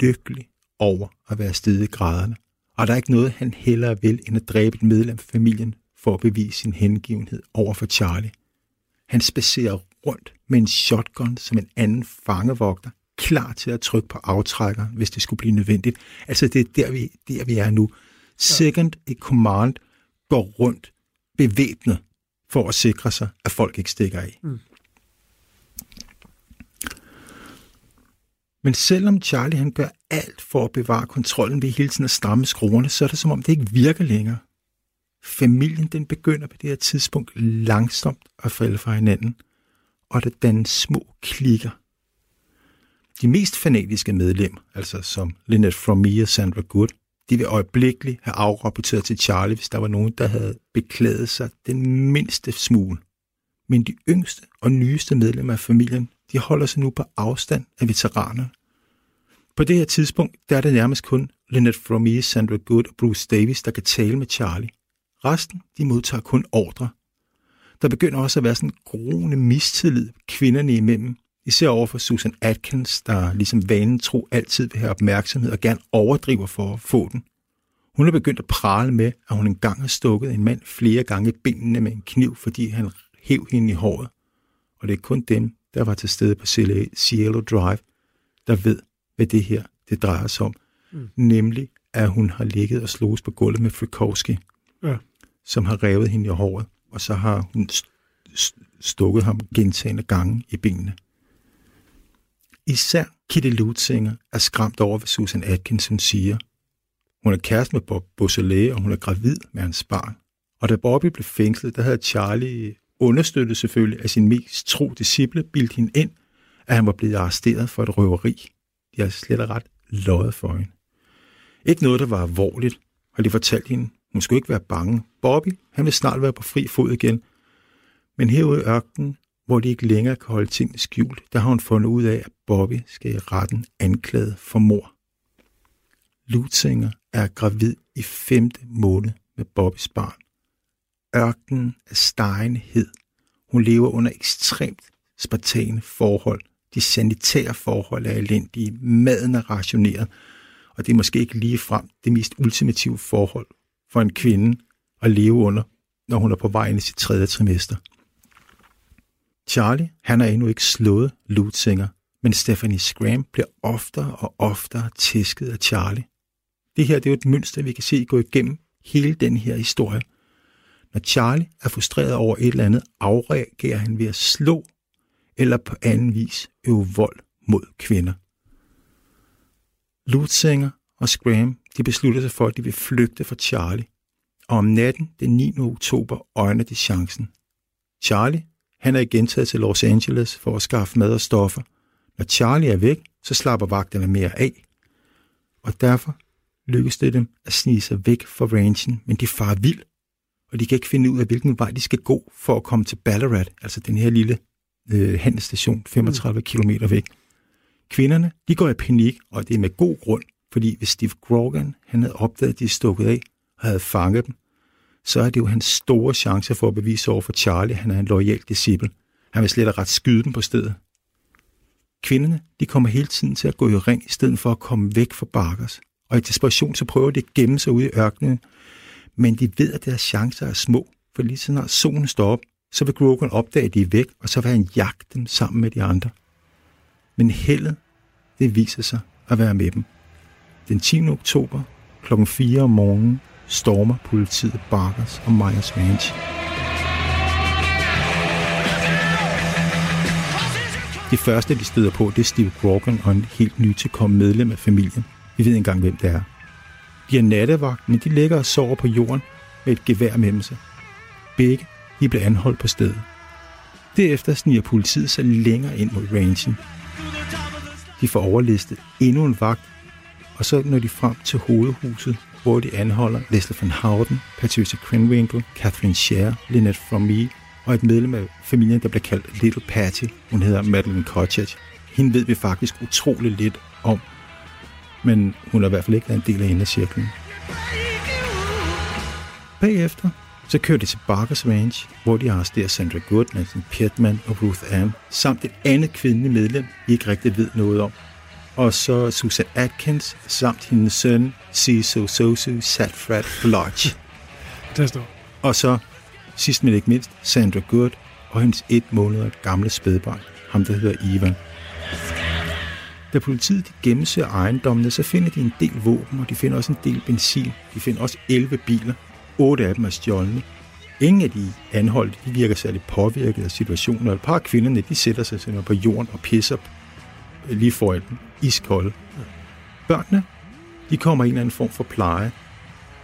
lykkelig over at være steget i graderne. Og der er ikke noget, han hellere vil, end at dræbe et medlem af familien, for at bevise sin hengivenhed over for Charlie. Han spacerer rundt med en shotgun som en anden fangevogter, klar til at trykke på aftrækker, hvis det skulle blive nødvendigt. Altså det er der vi er nu. Second in command går rundt bevæbnet for at sikre sig, at folk ikke stikker af. Men selvom Charlie han gør alt for at bevare kontrollen ved hele tiden at stramme skruerne, så er det som om det ikke virker længere. Familien, den begynder på det her tidspunkt langsomt at falde fra hinanden, og der dannes små klikker. De mest fanatiske medlemmer, altså som Lynette Fromme og Sandra Good, de vil øjeblikkeligt have afrapporteret til Charlie, hvis der var nogen, der havde beklaget sig den mindste smule. Men de yngste og nyeste medlemmer af familien, de holder sig nu på afstand af veteranerne. På det her tidspunkt, der er det nærmest kun Lynette Fromme, Sandra Good og Bruce Davis, der kan tale med Charlie. Resten, de modtager kun ordre. Der begynder også at være sådan en groende mistillid kvinderne imellem. Især overfor Susan Atkins, der ligesom vanen tro altid vil have opmærksomhed og gerne overdriver for at få den. Hun er begyndt at prale med, at hun engang har stukket en mand flere gange i benene med en kniv, fordi han hev hende i håret. Og det er kun dem, der var til stede på Cielo Drive, der ved, hvad det her det drejer sig om. Nemlig, at hun har ligget og slås på gulvet med Frykowski, som har revet hende i håret, og så har hun stukket ham gentagende gange i benene. Især Kitty Lutesinger er skræmt over, hvad Susan Atkins siger. Hun er kæreste med Bobby Beausoleil, og hun er gravid med hans barn. Og da Bobby blev fængslet, der havde Charlie, understøttet selvfølgelig af sin mest tro disciple, bildt hende ind, at han var blevet arresteret for et røveri. De har slet og ret løjet for hende. Ikke noget, der var alvorligt, og de fortalte hende, hun skulle ikke være bange. Bobby, han ville snart være på fri fod igen. Men herude i ørkenen, hvor de ikke længere kan holde tingene skjult, der har hun fundet ud af, at Bobby skal i retten anklaget for mord. Lutesinger er gravid i 5. måned med Bobbys barn. Ørkenen er stegende hed. Hun lever under ekstremt spartane forhold. De sanitære forhold er elendige. Maden er rationeret. Og det er måske ikke ligefrem det mest ultimative forhold for en kvinde at leve under, når hun er på vej ind i sit 3. trimester. Charlie, han har endnu ikke slået Lutesinger, men Stephanie Schram bliver oftere og oftere tæsket af Charlie. Det her, det er jo et mønster, vi kan se gå igennem hele den her historie. Når Charlie er frustreret over et eller andet, afreagerer han ved at slå eller på anden vis øve vold mod kvinder. Lutesinger og Schram, de beslutter sig for, at de vil flygte fra Charlie. Og om natten den 9. oktober øjner de chancen. Charlie, han er igen taget til Los Angeles for at skaffe mad og stoffer. Når Charlie er væk, så slapper vagterne mere af. Og derfor lykkes det dem at snige sig væk fra ranchen, men de farer vild, og de kan ikke finde ud af, hvilken vej de skal gå for at komme til Ballarat, altså den her lille handelsstation 35 km væk. Kvinderne, de går i panik, og det er med god grund, fordi hvis Steve Grogan, han havde opdaget, at de er stukket af og havde fanget dem, så er det jo hans store chance for at bevise over for Charlie, han er en loyal disciple. Han vil slet og ret skyde dem på stedet. Kvinderne, de kommer hele tiden til at gå i ring, i stedet for at komme væk fra Barkers. Og i desperation, så prøver de at gemme sig ude i ørkenen, men de ved, at deres chancer er små, for lige så når solen står op, så vil Grogan opdage, at de er væk, og så vil han jagte dem sammen med de andre. Men heldet, det viser sig at være med dem. Den 10. oktober kl. 4 om morgenen stormer politiet Barkers og Myers Ranch. Det første, de støder på, det er Steve Grogan og en helt nytilkommet medlem af familien. Vi ved engang, hvem det er. De er nattevagt, men de ligger og sover på jorden med et gevær mellem sig. Begge, de bliver anholdt på stedet. Derefter sniger politiet sig længere ind mod ranchen. De får overlistet endnu en vagt, og så når de frem til hovedhuset, hvor de anholder Leslie Van Houten, Patricia Krenwinkel, Catherine Scher, Lynette Fromme og et medlem af familien, der bliver kaldt Little Patty. Hun hedder Madeleine Cottage. Hende ved vi faktisk utrolig lidt om, men hun har i hvert fald ikke været en del af indercirklen. Bagefter så kører de til Barker's Ranch, hvor de arresterer Sandra Good, Nansen Pittman og Ruth Ann, samt et andet kvindeligt medlem, de ikke rigtig ved noget om. Og så Susan Atkins, samt hendes søn, Siso Satfred Lodge. Og så, sidst men ikke mindst, Sandra Good og hendes 1 måned gamle spædbarn, ham der hedder Eva. Da politiet gennemsøger ejendommene, så finder de en del våben, og de finder også en del benzin. De finder også 11 biler. 8 af dem er stjålne. Ingen af de anholdte, de virker særlig påvirket af situationen, og et par af kvinderne, de sætter sig simpelthen på jorden og pisser lige foran dem, iskolde. Børnene, de kommer i en eller anden form for pleje.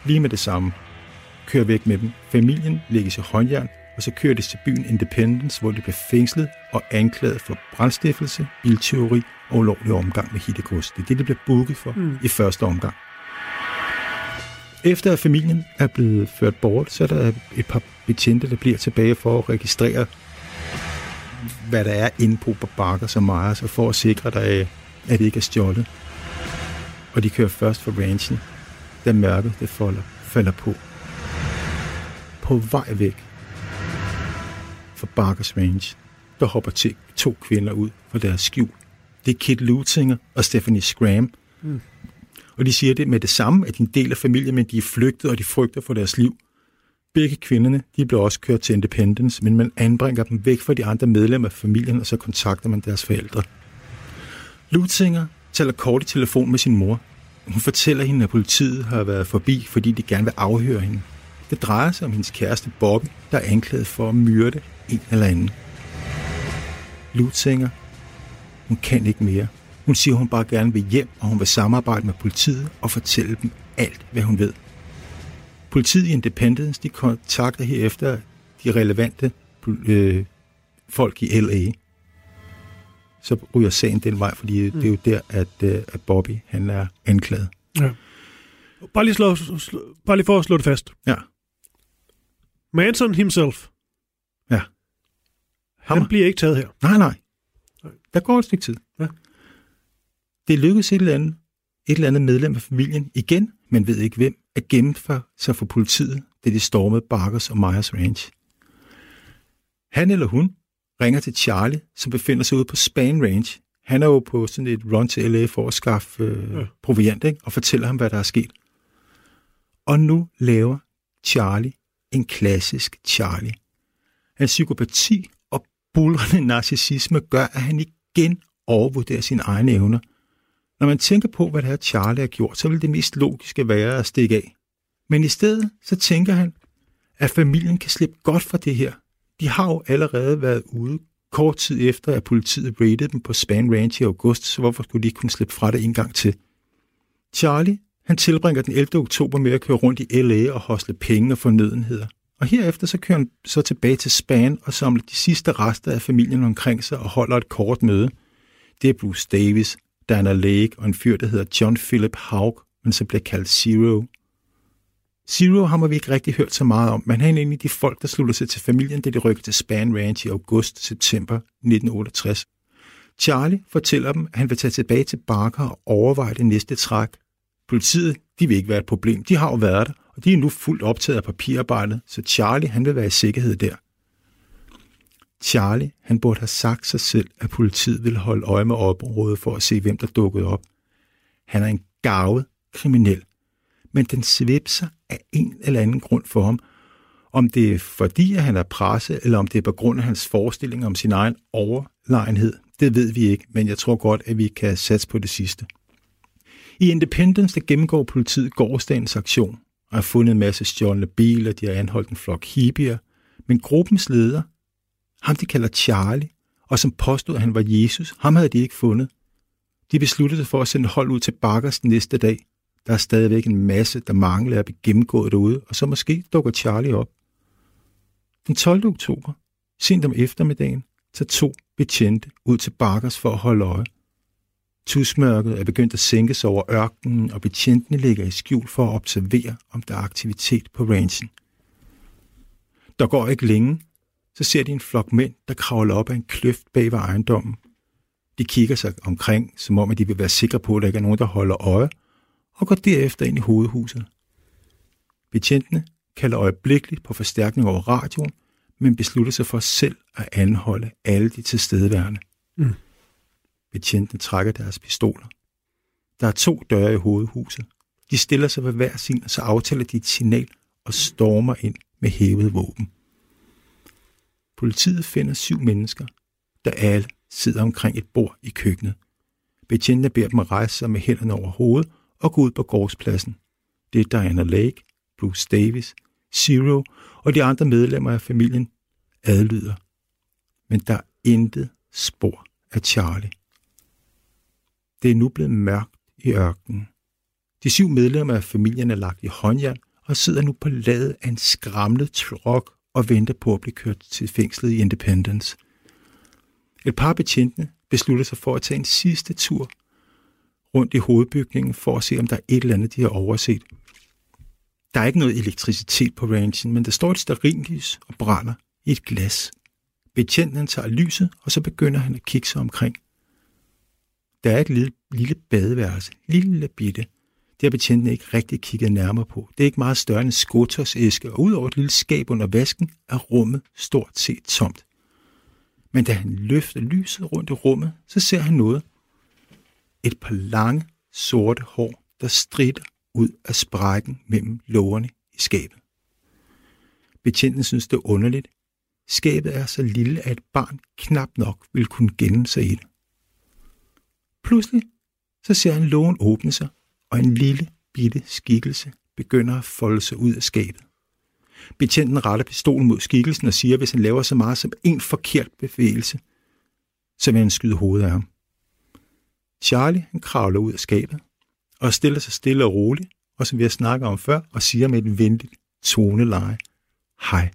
Lige med det samme. Kører væk med dem. Familien lægges i håndjern, og så kører de til byen Independence, hvor de bliver fængslet og anklaget for brandstiftelse, bilteori og ulovlig omgang med hittegods. Det er det, de bliver booket for i første omgang. Efter at familien er blevet ført bort, så er der et par betjente, der bliver tilbage for at registrere, hvad der er inde på Barkers og Myers, og for at sikre dig, at det ikke er stjålet. Og de kører først for ranchen, da mørket det falder på. På vej væk fra Barkers Ranch, der hopper til 2 kvinder ud fra deres skjul. Det er Kitty Lutesinger og Stephanie Schram. Og de siger det med det samme, at de er en del af familien, men de er flygtet, og de frygter for deres liv. Begge kvinderne, de bliver også kørt til Independence, men man anbringer dem væk fra de andre medlemmer af familien, og så kontakter man deres forældre. Lutesinger taler kort i telefon med sin mor. Hun fortæller hende, at politiet har været forbi, fordi de gerne vil afhøre hende. Det drejer sig om hendes kæreste Bobby, der er anklaget for at myrde en eller anden. Lutesinger, Hun kan ikke mere. Hun siger, hun bare gerne vil hjem, og hun vil samarbejde med politiet og fortælle dem alt, hvad hun ved. Politiet i Independence, de kontakter herefter de relevante folk i LA. Så ryger sagen den vej, fordi det er jo der, at Bobby, han er anklaget. Ja. Bare lige for at slå det fast. Ja. Manson himself. Ja. Han bliver ikke taget her. Nej. Der går et stykke tid. Ja. Det lykkedes et eller andet medlem af familien, igen, man ved ikke hvem, at gemme sig for politiet, da de stormede Barker's og Myers Ranch. Han eller hun ringer til Charlie, som befinder sig ude på Spahn Ranch. Han er jo på sådan et run til LA for at skaffe proviant, ikke? Og fortæller ham, hvad der er sket. Og nu laver Charlie en klassisk Charlie. Hans psykopati og buldrende narcissisme gør, at han igen overvurderer sine egne evner. Når man tænker på, hvad det her Charlie har gjort, så vil det mest logiske være at stikke af. Men i stedet, så tænker han, at familien kan slippe godt fra det her. De har jo allerede været ude kort tid efter, at politiet raidede dem på Spahn Ranch i august, så hvorfor skulle de ikke kunne slippe fra det en gang til? Charlie, han tilbringer den 11. oktober med at køre rundt i LA og hosle penge og fornødenheder. Og herefter så kører han så tilbage til Spahn og samler de sidste rester af familien omkring sig og holder et kort møde. Det er Bruce Davis, Dana Lake og en fyr, der hedder John Philip Haug, men så bliver kaldt Zero. Zero har vi ikke rigtig hørt så meget om, men han er en af de folk, der slutter sig til familien, da de rykker til Spahn Ranch i august-september 1968. Charlie fortæller dem, at han vil tage tilbage til Barker og overveje det næste træk. Politiet, de vil ikke være et problem. De har jo været der, og de er nu fuldt optaget af papirarbejdet, så Charlie, han vil være i sikkerhed der. Charlie, han burde have sagt sig selv, at politiet ville holde øje med området for at se, hvem der dukkede op. Han er en garvet kriminel, men den svipser af en eller anden grund for ham. Om det er fordi, at han er presset, eller om det er på grund af hans forestilling om sin egen overlegenhed, det ved vi ikke, men jeg tror godt, at vi kan satse på det sidste. I Independence, der gennemgår politiet gårdsdagens aktion, og har fundet en masse stjålne biler, de har anholdt en flok hippier, men gruppens leder, ham de kalder Charlie, og som påstod, at han var Jesus, ham havde de ikke fundet. De besluttede for at sende hold ud til Barkers næste dag. Der er stadigvæk en masse, der mangler at blive gennemgået derude, og så måske dukker Charlie op. Den 12. oktober, sent om eftermiddagen, tager to betjente ud til Barkers for at holde øje. Tusmørket er begyndt at sænke sig over ørkenen, og betjentene ligger i skjul for at observere, om der er aktivitet på ranchen. Der går ikke længe, så ser de en flok mænd, der kravler op af en kløft bag ved ejendommen. De kigger sig omkring, som om at de vil være sikre på, at der ikke er nogen, der holder øje, og går derefter ind i hovedhuset. Betjentene kalder øjeblikkeligt på forstærkning over radioen, men beslutter sig for selv at anholde alle de tilstedeværende. Mm. Betjentene trækker deres pistoler. Der er to døre i hovedhuset. De stiller sig ved hver sin, og så aftaler de et signal og stormer ind med hævet våben. Politiet finder 7 mennesker, der alle sidder omkring et bord i køkkenet. Betjentene beder dem at rejse sig med hænderne over hovedet og gå ud på gårdspladsen. Det er Diana Lake, Bruce Davis, Zero og de andre medlemmer af familien adlyder. Men der er intet spor af Charlie. Det er nu blevet mørkt i ørkenen. De 7 medlemmer af familien er lagt i håndjern og sidder nu på ladet af en skramlet trok og venter på at blive kørt til fængslet i Independence. Et par betjentene beslutter sig for at tage en sidste tur rundt i hovedbygningen for at se, om der er et eller andet, de har overset. Der er ikke noget elektricitet på ranchen, men der står et stearinlys og brænder i et glas. Betjenten tager lyset, og så begynder han at kigge sig omkring. Der er et lille badeværelse, lille bitte. Det har betjentene ikke rigtig kigget nærmere på. Det er ikke meget større end en skotøjsæske, og ud over et lille skab under vasken er rummet stort set tomt. Men da han løfter lyset rundt i rummet, så ser han noget. Et par lange, sorte hår, der stritter ud af sprækken mellem lågerne i skabet. Betjenten synes, det er underligt. Skabet er så lille, at et barn knap nok vil kunne gemme sig i det. Pludselig så ser han lågen åbne sig, og en lille bitte skikkelse begynder at folde sig ud af skabet. Betjenten retter pistolen mod skikkelsen og siger, at hvis han laver så meget som en forkert bevægelse, så vil han skyde hovedet af ham. Charlie, han kravler ud af skabet og stiller sig stille og roligt, og som vi har snakket om før, og siger med et venligt toneleje: "Hej."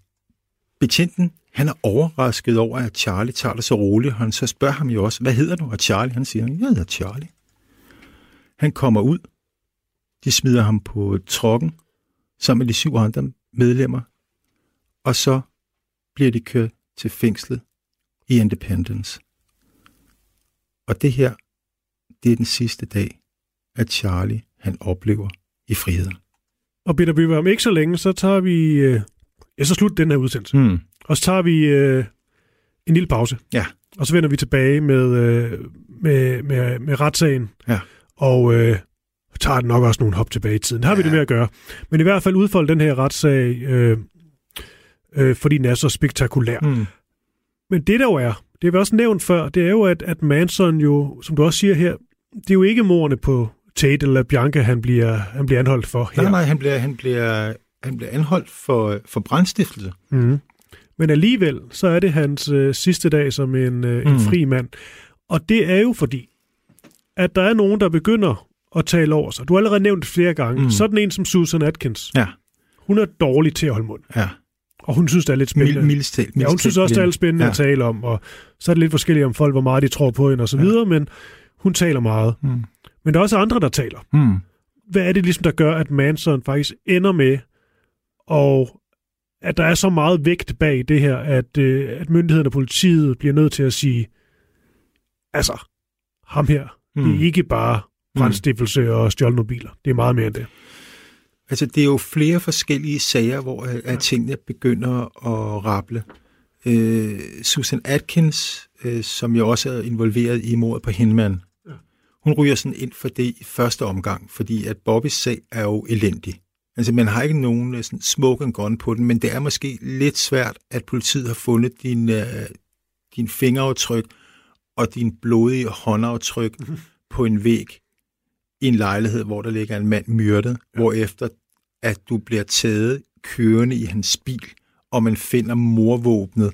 Betjenten, han er overrasket over, at Charlie tager det så roligt, og han så spørger ham jo også: "Hvad hedder du?" Og Charlie, han siger: "Jeg hedder Charlie." Han kommer ud, de smider ham på trucken sammen med de 7 andre medlemmer, og så bliver de kørt til fængslet i Independence. Og det her, det er den sidste dag, at Charlie, han oplever i friheden. Og Peter Byberg, om ikke så længe, så tager vi... så slut den her udsendelse. Mm. Og så tager vi en lille pause. Ja. Og så vender vi tilbage med retssagen. Ja. Og tager nok også nogle hop tilbage i tiden. Har vi det med at gøre. Men i hvert fald udfolde den her retssag, fordi den er så spektakulær. Mm. Men det der jo er, det har vi også nævnt før, det er jo, at Manson jo, som du også siger her, det er jo ikke mordene på Tate eller Bianca, han bliver anholdt for her. Nej, han bliver anholdt for brandstiftelse. Mm. Men alligevel, så er det hans sidste dag som en fri mand. Og det er jo fordi, at der er nogen, der begynder at tale over sig. Du har allerede nævnt flere gange. Sådan en som Susan Atkins. Ja. Hun er dårlig til at holde mund. Ja. Og hun synes, det er lidt spændende. Mildest ja, hun synes også, det er lidt spændende at tale om. Og så er det lidt forskelligt om folk, hvor meget de tror på hende og så videre, men hun taler meget. Mm. Men der er også andre, der taler. Mm. Hvad er det ligesom, der gør, at Manson faktisk ender med, og at der er så meget vægt bag det her, at myndighederne og politiet bliver nødt til at sige, altså, ham her, det er ikke bare brandstiftelse og stjålne biler. Det er meget mere end det. Altså, det er jo flere forskellige sager, hvor at tingene begynder at raple. Susan Atkins, som jo også er involveret i mordet på Hinman, hun ryger sådan ind for det i første omgang, fordi at Bobbys sag er jo elendig. Altså, man har ikke nogen sådan smoke and gun på den, men det er måske lidt svært, at politiet har fundet din fingeraftryk og din blodige håndaftryk på en væg i en lejlighed, hvor der ligger en mand myrdet, hvorefter at du bliver taget kørende i hans bil, og man finder morvåbnet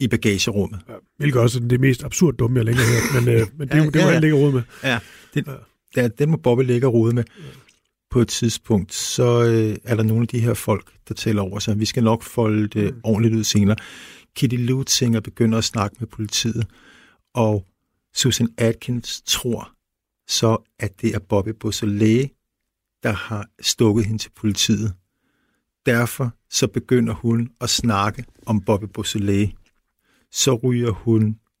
i bagagerummet. Ja, hvilket også er det mest absurd dumme, jeg længere hørt, men det må han ligge og rode med. Ja, den må Bobby ligge og rode med. På et tidspunkt, så er der nogle af de her folk, der taler over sig. Vi skal nok folde det ordentligt ud senere. Kitty Lutesinger begynder at snakke med politiet, og Susan Atkins tror så, at det er Bobby Beausoleil, der har stukket hende til politiet. Derfor så begynder hun at snakke om Bobby Beausoleil. Så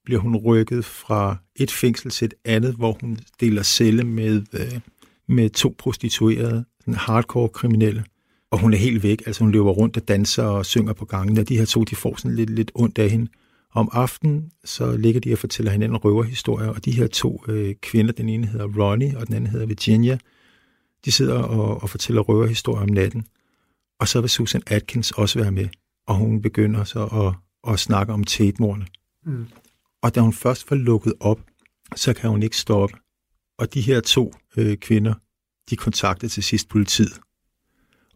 bliver hun rykket fra et fængsel til et andet, hvor hun deler celle med 2 prostituerede, sådan hardcore kriminelle, og hun er helt væk, altså hun løber rundt og danser og synger på gangen, og de her 2, de får sådan lidt ondt af hende. Og om aftenen, så ligger de og fortæller hinanden røverhistorier, og de her 2 kvinder, den ene hedder Ronnie, og den anden hedder Virginia, de sidder og fortæller røverhistorier om natten, og så vil Susan Atkins også være med, og hun begynder så at snakke om Tate-mordene. Mm. Og da hun først får lukket op, så kan hun ikke stoppe. Og de her 2 kvinder, de kontaktede til sidst politiet.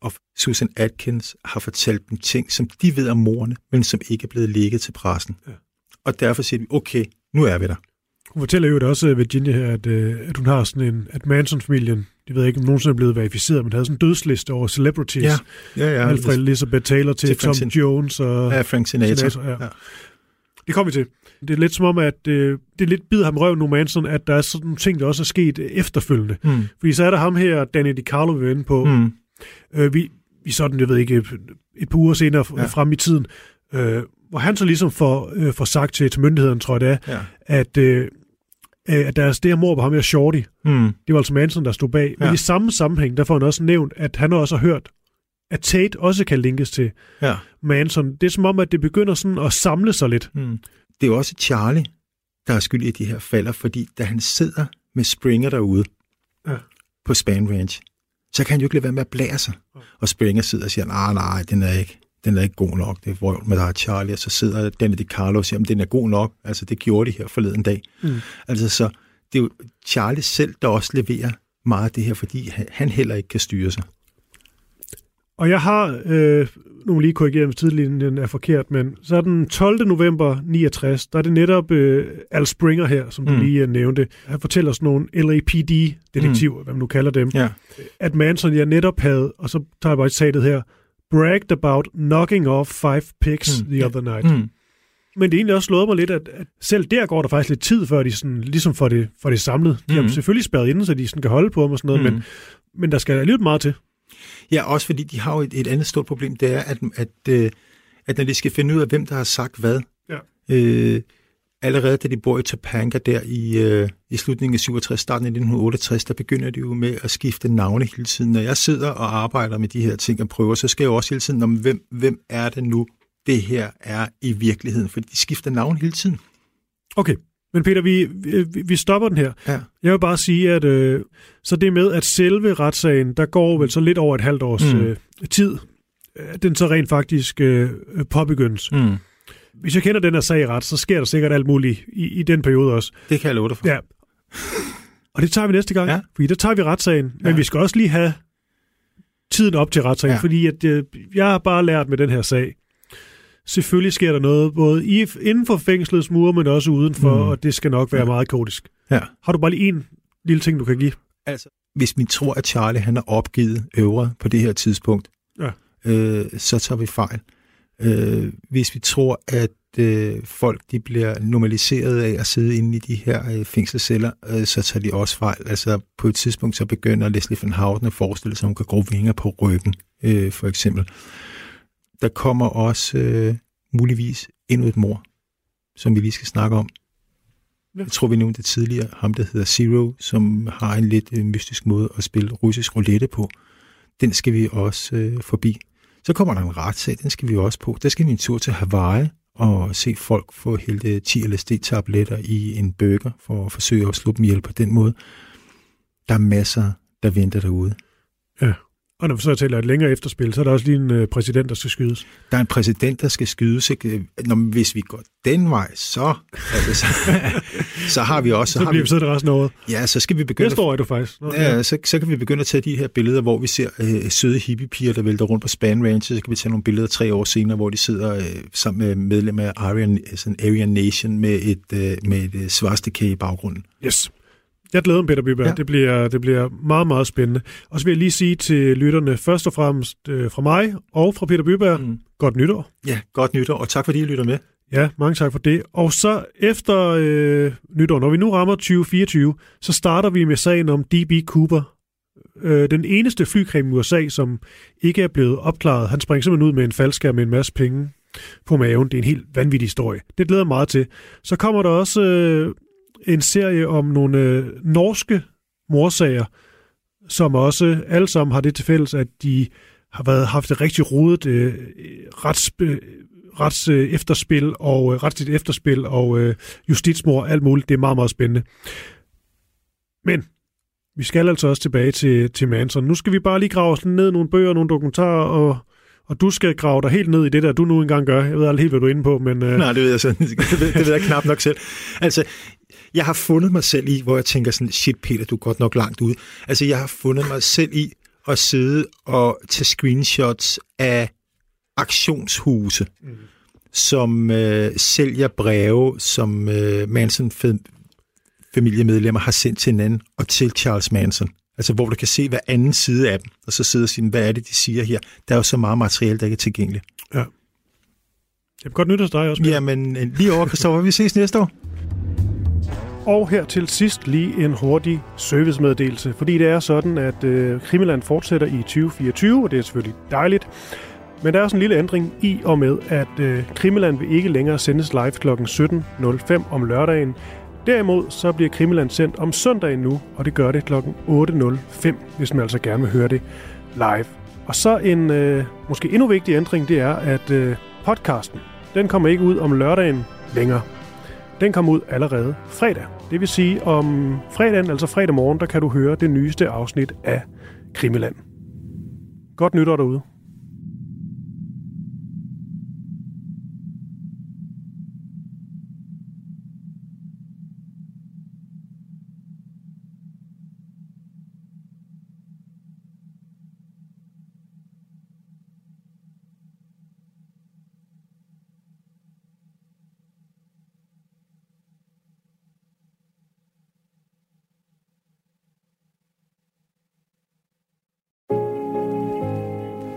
Og Susan Atkins har fortalt dem ting, som de ved om morerne, men som ikke er blevet lækket til pressen. Ja. Og derfor siger vi, okay, nu er vi der. Hun fortæller jo også, Virginia her, at hun har sådan at Manson-familien, de ved ikke, om nogensinde er blevet verificeret, men havde sådan en dødsliste over celebrities. Ja. Alfred Elizabeth Taylor til Tom Jones og... Ja, Frank Sinatra. Ja. Det kommer vi til. Det er lidt som om, at det er lidt bider ham røven nu, Manson, at der er sådan nogle ting, der også er sket efterfølgende. Mm. Fordi så er der ham her, Danny DeCarlo, vi var inde på. Mm. Vi sådan, jeg ved ikke, et par uger senere frem i tiden, hvor han så ligesom får sagt til myndigheden, tror jeg det er, at deres der mor på ham her, Shorty, det var altså Manson, der stod bag. Men i samme sammenhæng, der får han også nævnt, at han også har hørt, at Tate også kan linkes til Manson. Det er som om, at det begynder sådan at samle sig lidt. Mm. Det er jo også Charlie, der er skyld i de her falder, fordi da han sidder med Springer derude på Spahn Ranch, så kan han jo ikke lade være med at blære sig. Og Springer sidder og siger, nej, den er ikke god nok, det er vrøvl med dig, Charlie. Og så sidder Danny DeCarlo og siger, den er god nok, altså det gjorde de her forleden dag. Mm. Altså så, det er jo Charlie selv, der også leverer meget af det her, fordi han heller ikke kan styre sig. Og jeg har nu må lige korrigere, hvis tidslinjen er forkert, men så den 12. november 69, der er det netop Al Springer her, som du lige nævnte. Han fortæller os nogle LAPD-detektiver, hvad man nu kalder dem, at Manson netop havde, og så tager jeg bare et citat her, bragged about knocking off 5 pigs the other night. Men det er egentlig også slået mig lidt, at selv der går der faktisk lidt tid, før de sådan, ligesom får det samlet. De har selvfølgelig spærret inden, så de sådan kan holde på dem og sådan noget, men der skal alligevel meget til. Ja, også fordi de har jo et andet stort problem, det er, at når de skal finde ud af, hvem der har sagt hvad, allerede da de bor i Topanga der i slutningen af 67, starten af 1968, der begynder de jo med at skifte navne hele tiden. Når jeg sidder og arbejder med de her ting og prøver, så skal jeg jo også hele tiden om, hvem er det nu, det her er i virkeligheden, fordi de skifter navn hele tiden. Okay, men Peter, vi stopper den her. Ja. Jeg vil bare sige, at så det med, at selve retssagen, der går vel så lidt over et halvt års tid, at den så rent faktisk påbegyndes. Hvis jeg kender den her sag ret, så sker der sikkert alt muligt i den periode også. Det kan jeg love dig for. Ja. Og det tager vi næste gang, fordi der tager vi retssagen, men vi skal også lige have tiden op til retssagen, fordi at, jeg har bare lært med den her sag, selvfølgelig sker der noget, både inden for fængslets mure, men også udenfor, og det skal nok være meget kaotisk. Ja. Har du bare lige en lille ting, du kan give? Altså, hvis vi tror, at Charlie han har opgivet øvret på det her tidspunkt, så tager vi fejl. Hvis vi tror, at folk de bliver normaliseret af at sidde inde i de her fængselsceller, så tager de også fejl. Altså, på et tidspunkt så begynder Leslie Van Houten at forestille sig, at hun kan gro vinger på ryggen, for eksempel. Der kommer også muligvis endnu et mord, som vi lige skal snakke om. Ja. Jeg tror, vi nævnte det tidligere. Ham, der hedder Zero, som har en lidt mystisk måde at spille russisk roulette på. Den skal vi også forbi. Så kommer der en retssag, den skal vi også på. Der skal vi en tur til Hawaii og se folk få hældt 10 LSD-tabletter i en burger for at forsøge at slå dem ihjel på den måde. Der er masser, der venter derude. Ja. Og når vi så taler et længere efterspil, så er der også lige en præsident, der skal skydes. Der er en præsident, der skal skydes. Ikke? Nå, hvis vi går den vej, så har vi også... Så bliver vi siddet resten af året. Ja, så skal vi begynde... Næste år er du faktisk. Nå, ja. Så kan vi begynde at tage de her billeder, hvor vi ser søde hippiepiger, der vælter rundt på Spahn Ranch. Så kan vi tage nogle billeder 3 år senere, hvor de sidder sammen med medlemmer af Aryan Nation med et svastika i baggrunden. Yes. Jeg glæder mig, Peter Byberg. Ja. Det bliver meget, meget spændende. Og så vil jeg lige sige til lytterne, først og fremmest fra mig og fra Peter Byberg, godt nytår. Ja, godt nytår, og tak fordi I lytter med. Ja, mange tak for det. Og så efter nytår, når vi nu rammer 2024, så starter vi med sagen om D.B. Cooper. Den eneste flykrim i USA, som ikke er blevet opklaret. Han springer simpelthen ud med en faldskærm med en masse penge på maven. Det er en helt vanvittig historie. Det glæder jeg meget til. Så kommer der også... en serie om nogle norske morsager, som også alle sammen har det til fælles, at de har haft et rigtig rodet retsligt efterspil og justitsmord og alt muligt. Det er meget, meget spændende. Men vi skal altså også tilbage til Manson. Nu skal vi bare lige grave os ned nogle bøger, nogle dokumentarer, og du skal grave dig helt ned i det der, du nu engang gør. Jeg ved aldrig helt, hvad du er inde på, men... Nej, det ved jeg så. Det ved jeg knap nok selv. Altså... Jeg har fundet mig selv i, hvor jeg tænker sådan, shit Peter, du er godt nok langt ude. Altså, jeg har fundet mig selv i at sidde og tage screenshots af auktionshuse, som sælger breve, som Manson-familiemedlemmer har sendt til hinanden og til Charles Manson. Altså, hvor du kan se hver anden side af dem, og så sidder og siger, hvad er det, de siger her? Der er jo så meget materiale, der ikke er tilgængeligt. Ja. Jeg godt nytte dig også. Peter. Jamen, lige over, Kristoffer. Vi ses næste år. Og her til sidst lige en hurtig servicemeddelelse, fordi det er sådan, at Krimeland fortsætter i 2024, og det er selvfølgelig dejligt. Men der er også en lille ændring i og med, at Krimeland vil ikke længere sendes live kl. 17.05 om lørdagen. Derimod så bliver Krimeland sendt om søndagen nu, og det gør det kl. 8.05, hvis man altså gerne vil høre det live. Og så en måske endnu vigtig ændring, det er, at podcasten, den kommer ikke ud om lørdagen længere. Den kommer ud allerede fredag. Det vil sige, om fredagen, altså fredag morgen, der kan du høre det nyeste afsnit af Krimeland. Godt nytår derude.